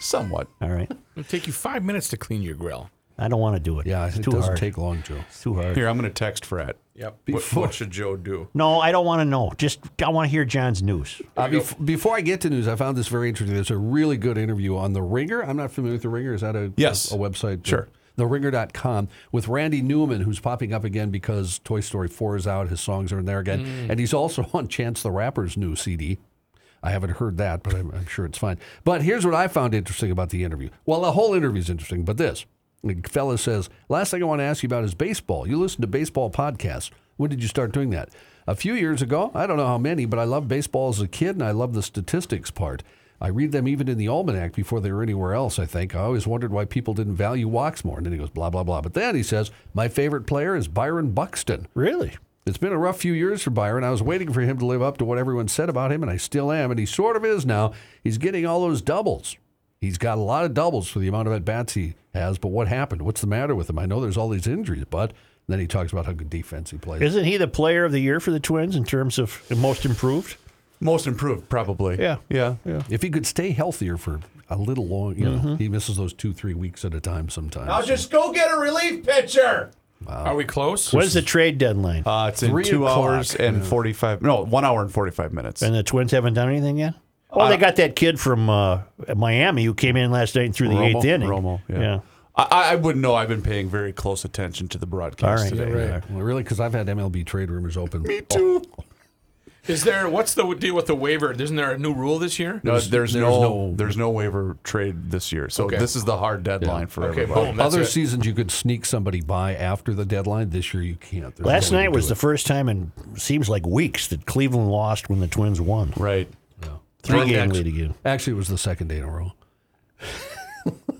Somewhat. All right. It'll take you five minutes to clean your grill. I don't want to do it. Yeah, it's it too doesn't hard. take long, Joe. It's too hard. Here, I'm going to text Fred. Yep. Before, what should Joe do? No, I don't want to know. Just I want to hear John's news. Uh, bef- before I get to news, I found this very interesting. There's a really good interview on The Ringer. I'm not familiar with The Ringer. Is that a, yes. a, a website? Sure. the ringer dot com with Randy Newman, who's popping up again because Toy Story four is out. His songs are in there again. Mm. And he's also on Chance the Rapper's new C D. I haven't heard that, but I'm, I'm sure it's fine. But here's what I found interesting about the interview. Well, the whole interview is interesting, but this. The fella says, last thing I want to ask you about is baseball. You listen to baseball podcasts. When did you start doing that? A few years ago. I don't know how many, but I loved baseball as a kid, and I love the statistics part. I read them even in the Almanac before they were anywhere else, I think. I always wondered why people didn't value walks more. And then he goes, blah, blah, blah. But then he says, my favorite player is Byron Buxton. Really? It's been a rough few years for Byron. I was waiting for him to live up to what everyone said about him, and I still am. And he sort of is now. He's getting all those doubles. He's got a lot of doubles for the amount of at-bats he has. But what happened? What's the matter with him? I know there's all these injuries, but... then he talks about how good defense he plays. Isn't he the player of the year for the Twins in terms of most improved? Most improved, probably. Yeah. Yeah. yeah. If he could stay healthier for a little long, you mm-hmm. know, he misses those two, three weeks at a time sometimes. I'll so. just go get a relief pitcher. Wow. Are we close? When's the trade deadline? Uh, it's in two hours and yeah. forty-five, no, one hour and forty-five minutes. And the Twins haven't done anything yet? Oh, uh, they got that kid from uh, Miami who came in last night and threw the Romo, eighth inning. Romo, yeah. yeah. I, I wouldn't know. I've been paying very close attention to the broadcast All right, today. Right. Yeah. Well, really, because I've had M L B trade rumors open. Me too. Oh. Is there, what's the deal with the waiver? Isn't there a new rule this year? No, there's, there's, there's no, no there's no waiver trade this year. So okay. this is the hard deadline yeah. for okay, everybody. Boom, Other it. seasons you could sneak somebody by after the deadline. This year you can't. There's Last no night was it. the first time in seems like weeks that Cleveland lost when the Twins won. Right. No. Three game actually, lead again. Actually, it was the second day in a row.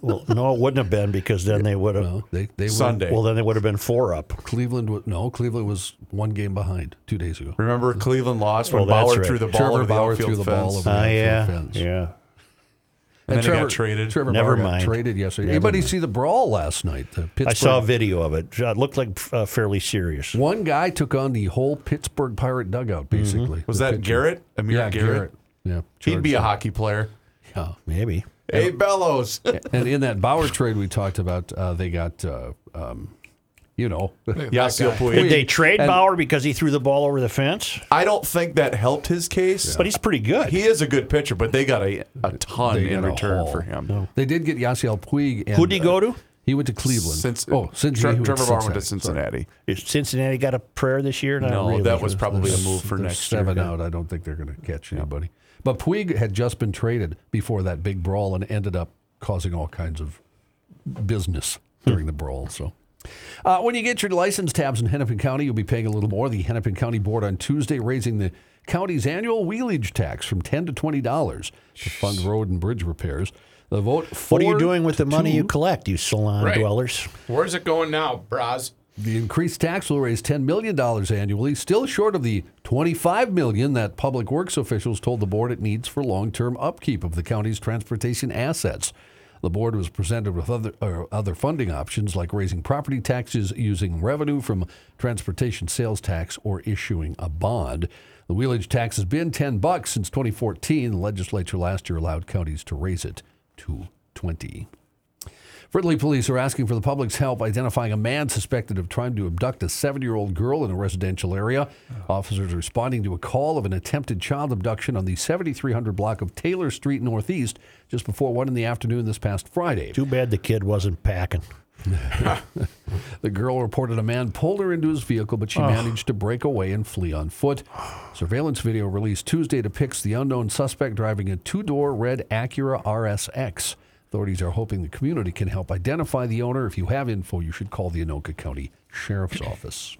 Well, no, it wouldn't have been because then they would have. No, they, they Sunday. Well, then they would have been four up. Cleveland was no. Cleveland was one game behind two days ago. Remember, Cleveland lost when oh, Bauer right. threw the ball over the outfield fence. Ah, uh, yeah, fence. yeah. And, and then Trevor, he got traded. Trevor Never Bauer mind. Got traded yesterday. Never Anybody mind. see the brawl last night? The Pittsburgh. I saw a video of it. It looked like uh, fairly serious. One guy took on the whole Pittsburgh Pirate dugout. Basically, mm-hmm. was that pitcher. Garrett? Amir yeah, Garrett. Garrett. Yeah, George he'd be a hockey player. Yeah, maybe. Hey, Bellows. And in that Bauer trade we talked about, uh, they got, uh, um, you know. Yasiel Puig. Did they trade Bauer because he threw the ball over the fence? I don't think that helped his case. Yeah. But he's pretty good. He is a good pitcher, but they got a, a ton they in return a for him. No. They did get Yasiel Puig. And, Who'd he go to? Uh, he went to Cleveland. Since, oh, Cincinnati. Tre- Trevor Bauer went to Cincinnati. Is Cincinnati got a prayer this year? Not no, really. That was probably there's, a move for next year. Seven out. I don't think they're going to catch anybody. But Puig had just been traded before that big brawl and ended up causing all kinds of business during the brawl. So, uh, when you get your license tabs in Hennepin County, you'll be paying a little more. The Hennepin County Board on Tuesday raising the county's annual wheelage tax from ten dollars to twenty dollars to fund road and bridge repairs. The vote for What are you doing with the money two? you collect, you salon right. dwellers? Where's it going now, bras? The increased tax will raise ten million dollars annually, still short of the twenty-five million dollars that public works officials told the board it needs for long-term upkeep of the county's transportation assets. The board was presented with other, uh, other funding options like raising property taxes using revenue from transportation sales tax or issuing a bond. The wheelage tax has been ten bucks since twenty fourteen. The legislature last year allowed counties to raise it to twenty dollars. Fridley police are asking for the public's help identifying a man suspected of trying to abduct a seven-year-old girl in a residential area. Oh. Officers are responding to a call of an attempted child abduction on the seventy-three hundred block of Taylor Street Northeast just before one in the afternoon this past Friday. Too bad the kid wasn't packing. The girl reported a man pulled her into his vehicle, but she oh. managed to break away and flee on foot. Surveillance video released Tuesday depicts the unknown suspect driving a two-door red Acura R S X. Authorities are hoping the community can help identify the owner. If you have info, you should call the Anoka County Sheriff's Office.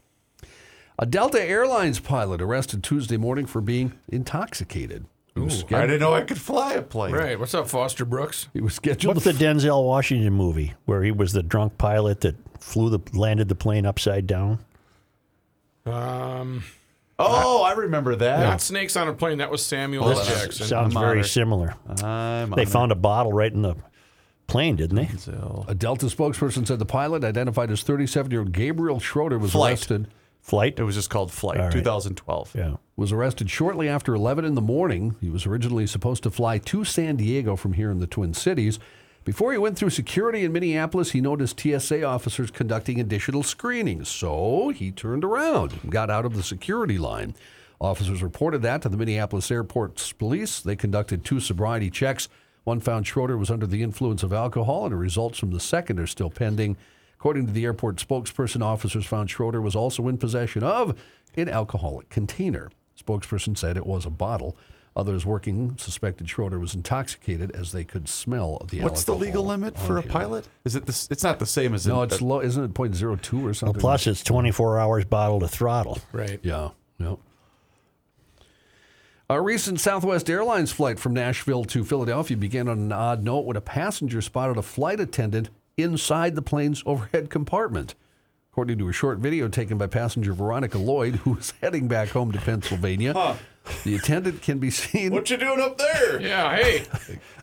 A Delta Airlines pilot arrested Tuesday morning for being intoxicated. Ooh, I didn't know I could fly a plane. Right. What's up, Foster Brooks? He was scheduled. What's the Denzel Washington movie where he was the drunk pilot that flew the landed the plane upside down? Um. Oh, I remember that. Not Snakes on a Plane. That was Samuel L. Jackson. Sounds I'm very similar. I'm they found it. a bottle right in the plane, didn't they? So. A Delta spokesperson said the pilot, identified as thirty-seven-year-old Gabriel Schroeder, was Flight. arrested. Flight? It was just called Flight, right. twenty twelve. Yeah. Was arrested shortly after eleven in the morning. He was originally supposed to fly to San Diego from here in the Twin Cities. Before he went through security in Minneapolis, he noticed T S A officers conducting additional screenings. So he turned around and got out of the security line. Officers reported that to the Minneapolis Airport Police. They conducted two sobriety checks. One found Schroeder was under the influence of alcohol, and the results from the second are still pending. According to the airport spokesperson, officers found Schroeder was also in possession of an alcoholic container. Spokesperson said it was a bottle. Others working suspected Schroeder was intoxicated as they could smell the alcohol. What's the legal limit for a pilot? Is it this? It's not the same as no. It's the, low, isn't it point zero two or something? Well, plus, it's twenty-four hours bottle to throttle. Right. Yeah. Yep. A recent Southwest Airlines flight from Nashville to Philadelphia began on an odd note when a passenger spotted a flight attendant inside the plane's overhead compartment. According to a short video taken by passenger Veronica Lloyd, who was heading back home to Pennsylvania, huh. the attendant can be seen... What you doing up there? Yeah, hey.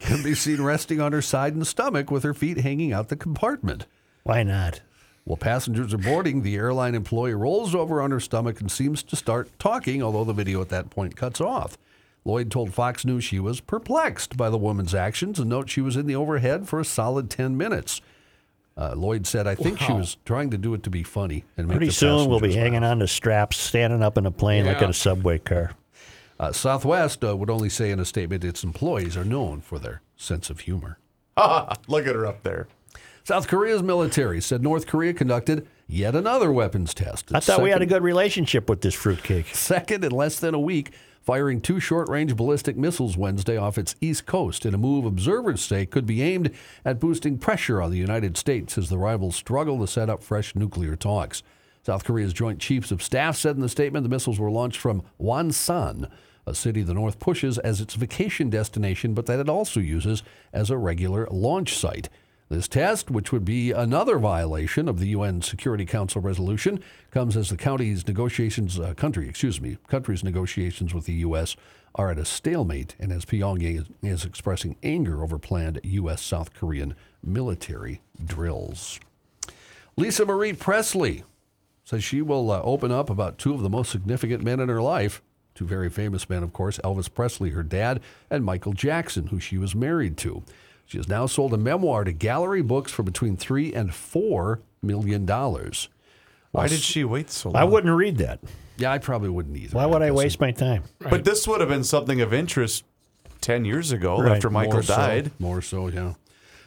Can be seen resting on her side and stomach with her feet hanging out the compartment. Why not? While passengers are boarding, the airline employee rolls over on her stomach and seems to start talking, although the video at that point cuts off. Lloyd told Fox News she was perplexed by the woman's actions and note she was in the overhead for a solid ten minutes. Uh, Lloyd said, I think wow. she was trying to do it to be funny. And make Pretty the soon we'll be laugh. hanging on to straps, standing up in a plane yeah. like in a subway car. Uh, Southwest uh, would only say in a statement its employees are known for their sense of humor. Ah, look at her up there. South Korea's military said North Korea conducted yet another weapons test. It's I thought second, we had a good relationship with this fruitcake. Second in less than a week, firing two short-range ballistic missiles Wednesday off its east coast in a move observers say could be aimed at boosting pressure on the United States as the rivals struggle to set up fresh nuclear talks. South Korea's Joint Chiefs of Staff said in the statement the missiles were launched from Wonsan, a city the North pushes as its vacation destination, but that it also uses as a regular launch site. This test, which would be another violation of the U N Security Council resolution, comes as the county's negotiations, uh, country, excuse me, country's negotiations with the U S are at a stalemate, and as Pyongyang is, is expressing anger over planned U S-South Korean military drills. Lisa Marie Presley says she will uh, open up about two of the most significant men in her life. Two very famous men, of course, Elvis Presley, her dad, and Michael Jackson, who she was married to. She has now sold a memoir to Gallery Books for between three and four million dollars. Why well, did she wait so long? I wouldn't read that. Yeah, I probably wouldn't either. Why would I, I waste my time? Right. But this would have been something of interest ten years ago right. after Michael More died. So. More so, yeah.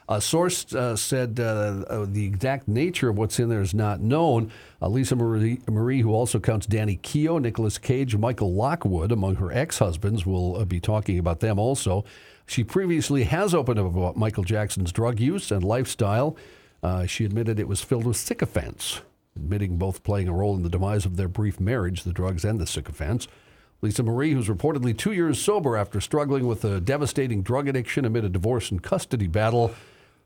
A source uh, said uh, uh, the exact nature of what's in there is not known. Uh, Lisa Marie, Marie, who also counts Danny Keough, Nicolas Cage, Michael Lockwood, among her ex-husbands, will uh, be talking about them also. She previously has opened up about Michael Jackson's drug use and lifestyle. Uh, she admitted it was filled with sycophants, admitting both playing a role in the demise of their brief marriage, the drugs and the sycophants. Lisa Marie, who's reportedly two years sober after struggling with a devastating drug addiction amid a divorce and custody battle,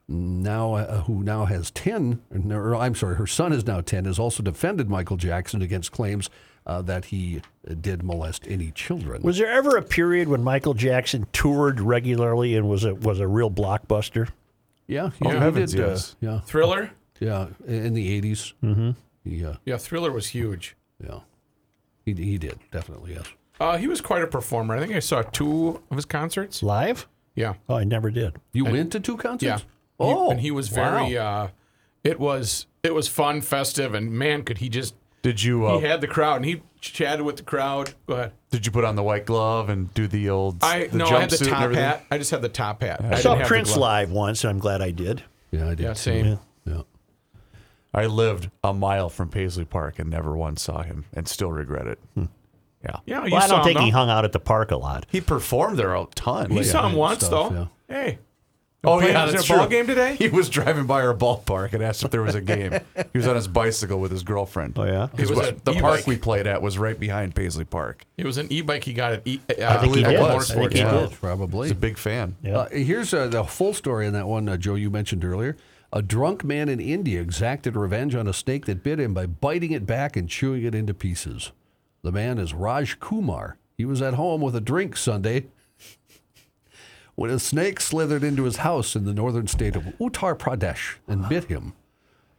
now uh, who now has ten, or I'm sorry, her son is now ten, has also defended Michael Jackson against claims Uh, that he did molest any children. Was there ever a period when Michael Jackson toured regularly and was a was a real blockbuster? Yeah, yeah. Oh, he heavens, did, yes. uh, yeah. Thriller? Yeah, in the eighties. Mm-hmm. He, uh, yeah, Thriller was huge. Yeah, he he did, definitely, yes. Uh, he was quite a performer. I think I saw two of his concerts. Live? Yeah. Oh, I never did. You and, went to two concerts? Yeah. Oh, he, and he was very, wow. uh, it was it was fun, festive, and man, could he just... Did you? Uh, he had the crowd, and he chatted with the crowd. Go ahead. Did you put on the white glove and do the old? I the no, I had the top hat. I just had the top hat. I, I saw Prince live once, and I'm glad I did. Yeah, I did. Yeah, same. Yeah. yeah. I lived a mile from Paisley Park and never once saw him, and still regret it. Hmm. Yeah. Yeah. Well, you I saw don't think him, he hung out at the park a lot. He performed there a ton. You yeah, saw him once, stuff, though. Yeah. Hey. Oh, yeah, that's true. Is there a ball game today? He was driving by our ballpark and asked if there was a game. He was on his bicycle with his girlfriend. Oh, yeah? Because the e-bike. park we played at was right behind Paisley Park. It was an e-bike he got at e- uh, I think he did. I think he did. Probably. He's a big fan. Yeah. Uh, here's uh, the full story on that one, uh, Joe, you mentioned earlier. A drunk man in India exacted revenge on a snake that bit him by biting it back and chewing it into pieces. The man is Raj Kumar. He was at home with a drink Sunday when a snake slithered into his house in the northern state of Uttar Pradesh and bit him.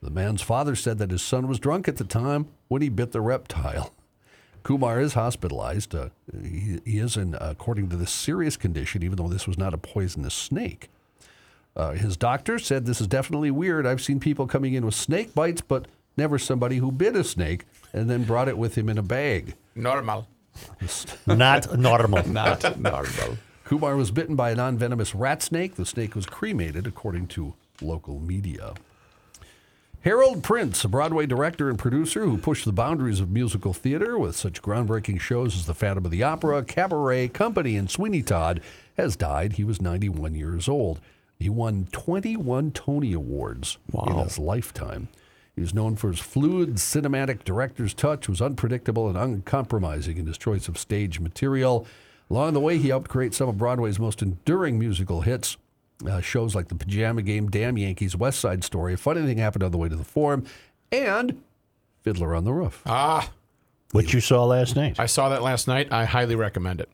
The man's father said that his son was drunk at the time when he bit the reptile. Kumar is hospitalized. Uh, he, he is, in, uh, according to this serious condition, even though this was not a poisonous snake. Uh, his doctor said, "This is definitely weird. I've seen people coming in with snake bites, but never somebody who bit a snake and then brought it with him in a bag." Normal. Not normal. Not normal. Kumar was bitten by a non-venomous rat snake. The snake was cremated, according to local media. Harold Prince, a Broadway director and producer who pushed the boundaries of musical theater with such groundbreaking shows as The Phantom of the Opera, Cabaret, Company, and Sweeney Todd, has died. He was ninety-one years old. He won twenty-one Tony Awards wow. in his lifetime. He was known for his fluid, cinematic director's touch, was unpredictable and uncompromising in his choice of stage material. Along the way, he helped create some of Broadway's most enduring musical hits, uh, shows like The Pajama Game, Damn Yankees, West Side Story, A Funny Thing Happened on the Way to the Forum, and Fiddler on the Roof. Ah, which you saw last night. I saw that last night. I highly recommend it.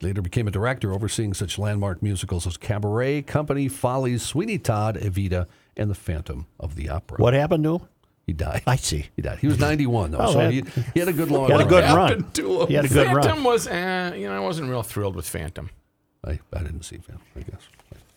Later became a director overseeing such landmark musicals as Cabaret, Company, Follies, Sweeney Todd, Evita, and The Phantom of the Opera. What happened to him? He died. I see. He died. He was ninety-one, though, oh, so that, he, he had a good long he had a good run. He had a good Phantom run. Phantom was, eh, you know, I wasn't real thrilled with Phantom. I, I didn't see Phantom, I guess.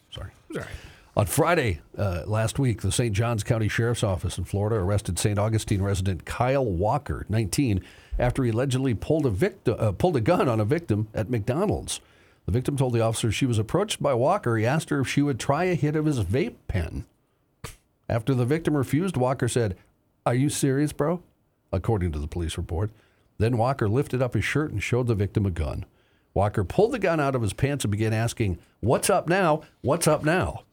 Sorry. It was all right. On Friday uh, last week, the Saint Johns County Sheriff's Office in Florida arrested Saint Augustine resident Kyle Walker, nineteen, after he allegedly pulled a, victim, uh, pulled a gun on a victim at McDonald's. The victim told the officer she was approached by Walker. He asked her if she would try a hit of his vape pen. After the victim refused, Walker said, "Are you serious, bro?" according to the police report. Then Walker lifted up his shirt and showed the victim a gun. Walker pulled the gun out of his pants and began asking, "What's up now? What's up now?"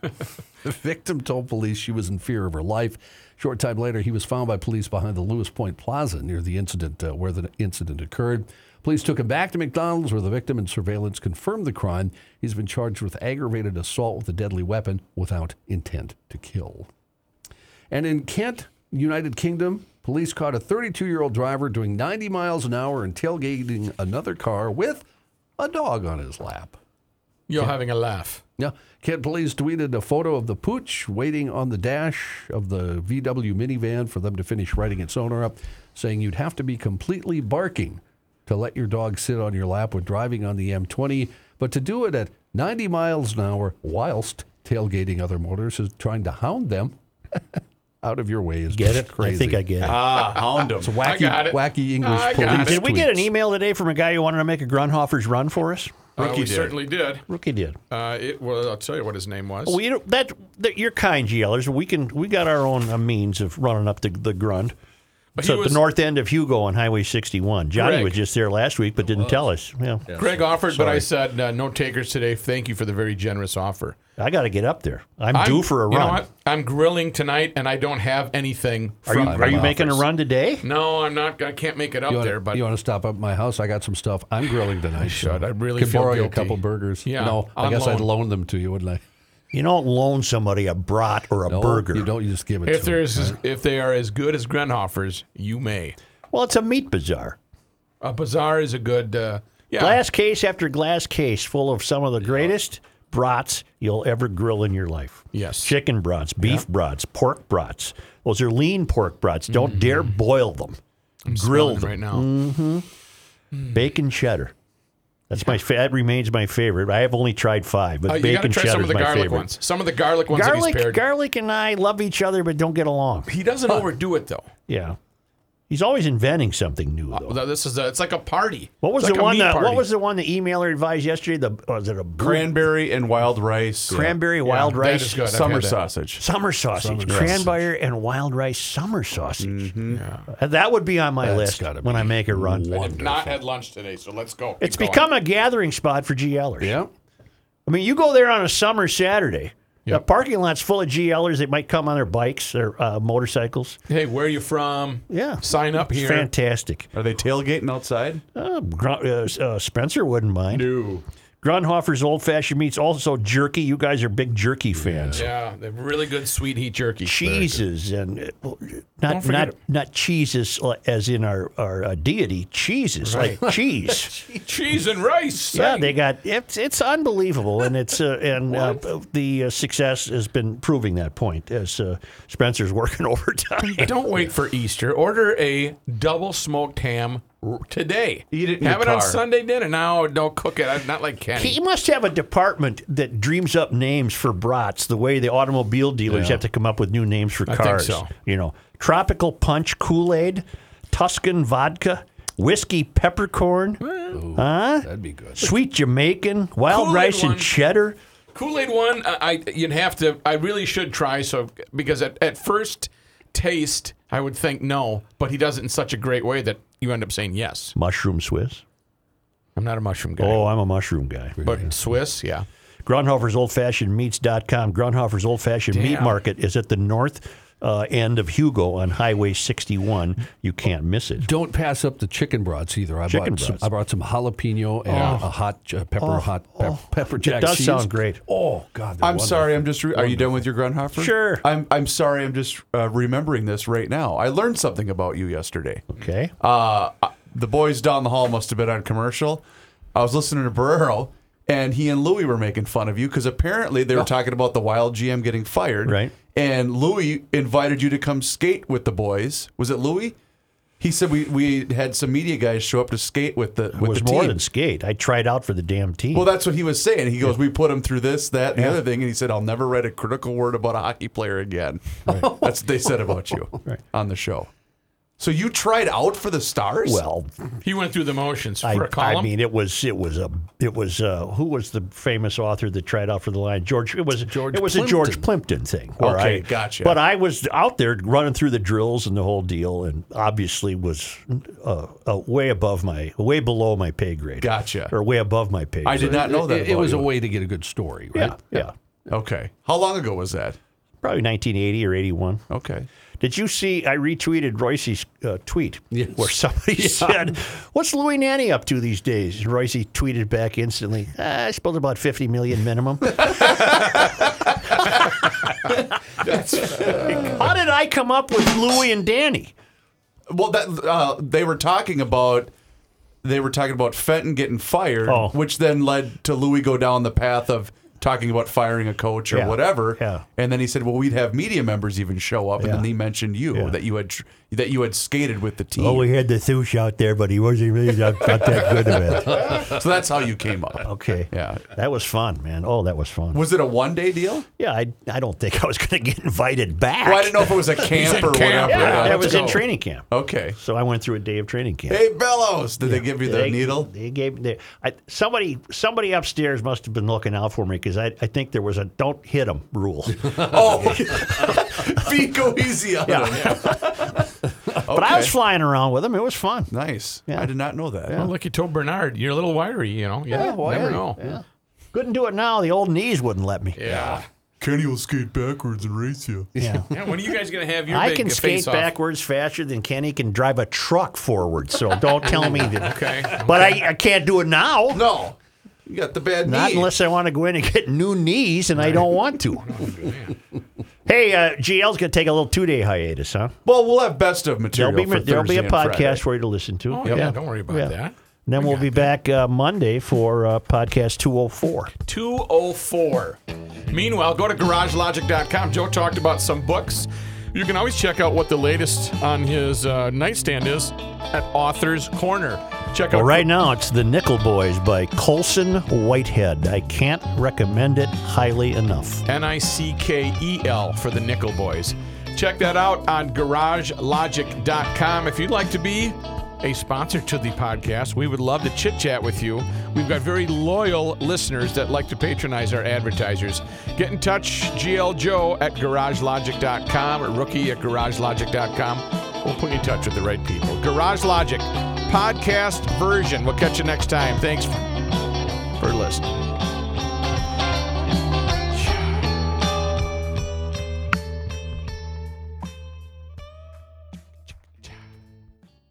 The victim told police she was in fear of her life. Short time later, he was found by police behind the Lewis Point Plaza near the incident uh, where the incident occurred. Police took him back to McDonald's, where the victim and surveillance confirmed the crime. He's been charged with aggravated assault with a deadly weapon without intent to kill. And in Kent, United Kingdom, police caught a thirty-two-year-old driver doing ninety miles an hour and tailgating another car with a dog on his lap. You're Kent, having a laugh. Yeah. Kent police tweeted a photo of the pooch waiting on the dash of the V W minivan for them to finish writing its owner up, saying you'd have to be completely barking to let your dog sit on your lap when driving on the M twenty, but to do it at ninety miles an hour whilst tailgating other motorists is trying to hound them out of your way is get it? Crazy. I think I get it. Ah, hound them. It's wacky, I got it. Wacky English I police got it. Did we get an email today from a guy who wanted to make a Grunhofer's run for us? Uh, we did. certainly did. Rookie did. Uh, it was. I'll tell you what his name was. We don't, that, that you're kind, yellers. We can. We got our own uh, means of running up the the grunt. But so at was, the north end of Hugo on Highway sixty-one. Johnny Greg, was just there last week, but didn't was. tell us. Yeah. Yeah, Greg so, offered, sorry. but I said uh, no takers today. Thank you for the very generous offer. I got to get up there. I'm, I'm due for a run. You know, I'm grilling tonight, and I don't have anything. Are from you, are you making a run today? No, I'm not. I can't make it up wanna, there. But you want to stop up at my house? I got some stuff. I'm grilling tonight. I should. I really could feel borrow guilty. You a couple burgers. Yeah, no, I guess loan. I'd loan them to you, wouldn't I? You don't loan somebody a brat or a no, burger. You don't. You just give it if to them. Right? If they are as good as Grunhofer's, you may. Well, it's a meat bazaar. A bazaar is a good... Uh, yeah. Glass case after glass case full of some of the greatest yeah. brats you'll ever grill in your life. Yes. Chicken brats, beef yeah. brats, pork brats. Those are lean pork brats. Don't mm-hmm. dare boil them. I'm grill them right now. Mm-hmm. Mm. Bacon cheddar. That's my fa- that remains my favorite. I have only tried five, but uh, bacon cheddar is my favorite. You got to try some of the garlic favorite. ones. Some of the garlic ones garlic, that he's paired. Garlic and I love each other, but don't get along. He doesn't huh. overdo it, though. Yeah. He's always inventing something new, though. Uh, this is a, it's like a party. What was it's the like one? That, what was the one the emailer advised yesterday? The was it a cranberry and wild rice? Cranberry, yeah. wild yeah, rice, summer sausage. Summer sausage, cranberry and wild rice, summer sausage. Mm-hmm. Yeah. Uh, that would be on my That's list when I make a run. Wonderful. I did not had lunch today, so let's go. Keep it's going. Become a gathering spot for GLers. Yeah, I mean, you go there on a summer Saturday. Yep. The parking lot's full of GLers that might come on their bikes or uh, motorcycles. Hey, where are you from? Yeah. Sign up here. Fantastic. Are they tailgating outside? Uh, Grun- uh, uh, Spencer wouldn't mind. No. Grunhofer's old-fashioned meat's also jerky. You guys are big jerky fans. Yeah, yeah they're really good sweet heat jerky. Cheeses. and uh, Not not, not cheeses as in our, our uh, deity. Cheeses, right. like cheese. Cheese and rice. Yeah, dang. They got... It's, it's unbelievable, and it's uh, and uh, the uh, success has been proving that point as uh, Spencer's working overtime. Don't wait for Easter. Order a double-smoked ham today. Eat it in Have it car. on Sunday dinner. No, don't cook it. I'm not like Kenny. He must have a department that dreams up names for brats the way the automobile dealers yeah. have to come up with new names for cars. I think so. You know, Tropical Punch Kool-Aid, Tuscan Vodka, Whiskey Peppercorn. Ooh, huh? That'd be good. Sweet Jamaican, Wild Kool-Aid Rice one. and Cheddar. Kool-Aid one, I, I you'd have to, I really should try so because at, at first taste, I would think no, but he does it in such a great way that you end up saying yes. Mushroom Swiss? I'm not a mushroom guy. Oh, I'm a mushroom guy. But yeah. Swiss, yeah. Grunhofer's old fashioned meats dot com. Grunhofer's Old Fashioned Damn. Meat Market is at the north uh, end of Hugo on Highway sixty-one. You can't miss it. Don't pass up the chicken brats either. I, chicken brought, brats. Some, I brought some jalapeno and oh. a hot uh, pepper, oh. hot pepper, oh. pepper jack cheese. It does cheese. sound great. Oh, God. I'm wonderful. sorry. I'm just. Re- are you done with your Grunhofer? Sure. I'm I'm sorry. I'm just uh, remembering this right now. I learned something about you yesterday. Okay. Uh, the boys down the hall must have been on commercial. I was listening to Burrow. And he and Louie were making fun of you because apparently they were oh. talking about the Wild G M getting fired. Right. And Louie invited you to come skate with the boys. Was it Louie? He said we, we had some media guys show up to skate with the with it was the team. More than skate. I tried out for the damn team. Well, that's what he was saying. He goes, yeah. we put him through this, that, and yeah. the other thing. And he said, I'll never write a critical word about a hockey player again. Right. That's what they said about you right. on the show. So you tried out for the Stars? Well, he went through the motions for I, a column. I mean, it was it was a it was uh, who was the famous author that tried out for the Lion? George. It was George It was Plimpton. a George Plimpton thing. Okay, I, gotcha. But I was out there running through the drills and the whole deal, and obviously was uh, uh, way above my way below my pay grade. Gotcha. Or way above my pay grade. I did not know that. It, it was you. a way to get a good story, right? Yeah, yeah. Okay. How long ago was that? Probably nineteen eighty or eighty-one. Okay. Did you see, I retweeted Royce's uh, tweet yes. where somebody yeah. said, what's Louie Nanny up to these days? And Royce tweeted back instantly, ah, I spilled about fifty million minimum. That's, uh... How did I come up with Louie and Danny? Well, that, uh, they were talking about... They were talking about Fenton getting fired, oh. which then led to Louie go down the path of talking about firing a coach or yeah. whatever. Yeah. And then he said, well, we'd have media members even show up. Yeah. And then he mentioned you, yeah. that you had that you had skated with the team. Oh, well, we had the Thoosh out there, but he wasn't really not, not that good of it. So that's how you came up. Okay. Yeah. That was fun, man. Oh, that was fun. Was it a one-day deal? Yeah, I I don't think I was going to get invited back. Well, I didn't know if it was a camp or camp. whatever. Yeah, yeah, it was go. in training camp. Okay. So I went through a day of training camp. Hey, Bellows, did yeah, they give you the they, needle? They gave me the... Somebody, somebody upstairs must have been looking out for me, because I, I think there was a don't hit them rule. Oh, be easy on yeah. him. Yeah. Okay. But I was flying around with him. It was fun. Nice. Yeah. I did not know that. Yeah. Well, like you told Bernard, you're a little wiry, you know. You yeah, never wiry. know. Yeah. Couldn't do it now. The old knees wouldn't let me. Yeah. yeah. Kenny will skate backwards and race you. Yeah. yeah when are you guys going to have your I big can skate face-off? backwards faster than Kenny can drive a truck forward, so don't tell me that. Okay. But okay. I, I can't do it now. No. You got the bad Not knee. Not unless I want to go in and get new knees, and right. I don't want to. Oh, hey, uh, G L's going to take a little two-day hiatus, huh? Well, we'll have best of material There'll be, for there'll be a podcast Friday. for you to listen to. Oh, yep. yeah, don't worry about yeah. that. And then we we'll be that. back uh, Monday for uh, podcast two oh four. two oh four. Meanwhile, go to garage logic dot com. Joe talked about some books. You can always check out what the latest on his uh, nightstand is at Author's Corner. Check out well, right now, it's The Nickel Boys by Colson Whitehead. I can't recommend it highly enough. N I C K E L for The Nickel Boys. Check that out on garage logic dot com. If you'd like to be a sponsor to the podcast, we would love to chit-chat with you. We've got very loyal listeners that like to patronize our advertisers. Get in touch, G L Joe at garage logic dot com or Rookie at garage logic dot com. We'll put you in touch with the right people. Garage Logic. Podcast version. We'll catch you next time. Thanks for listening.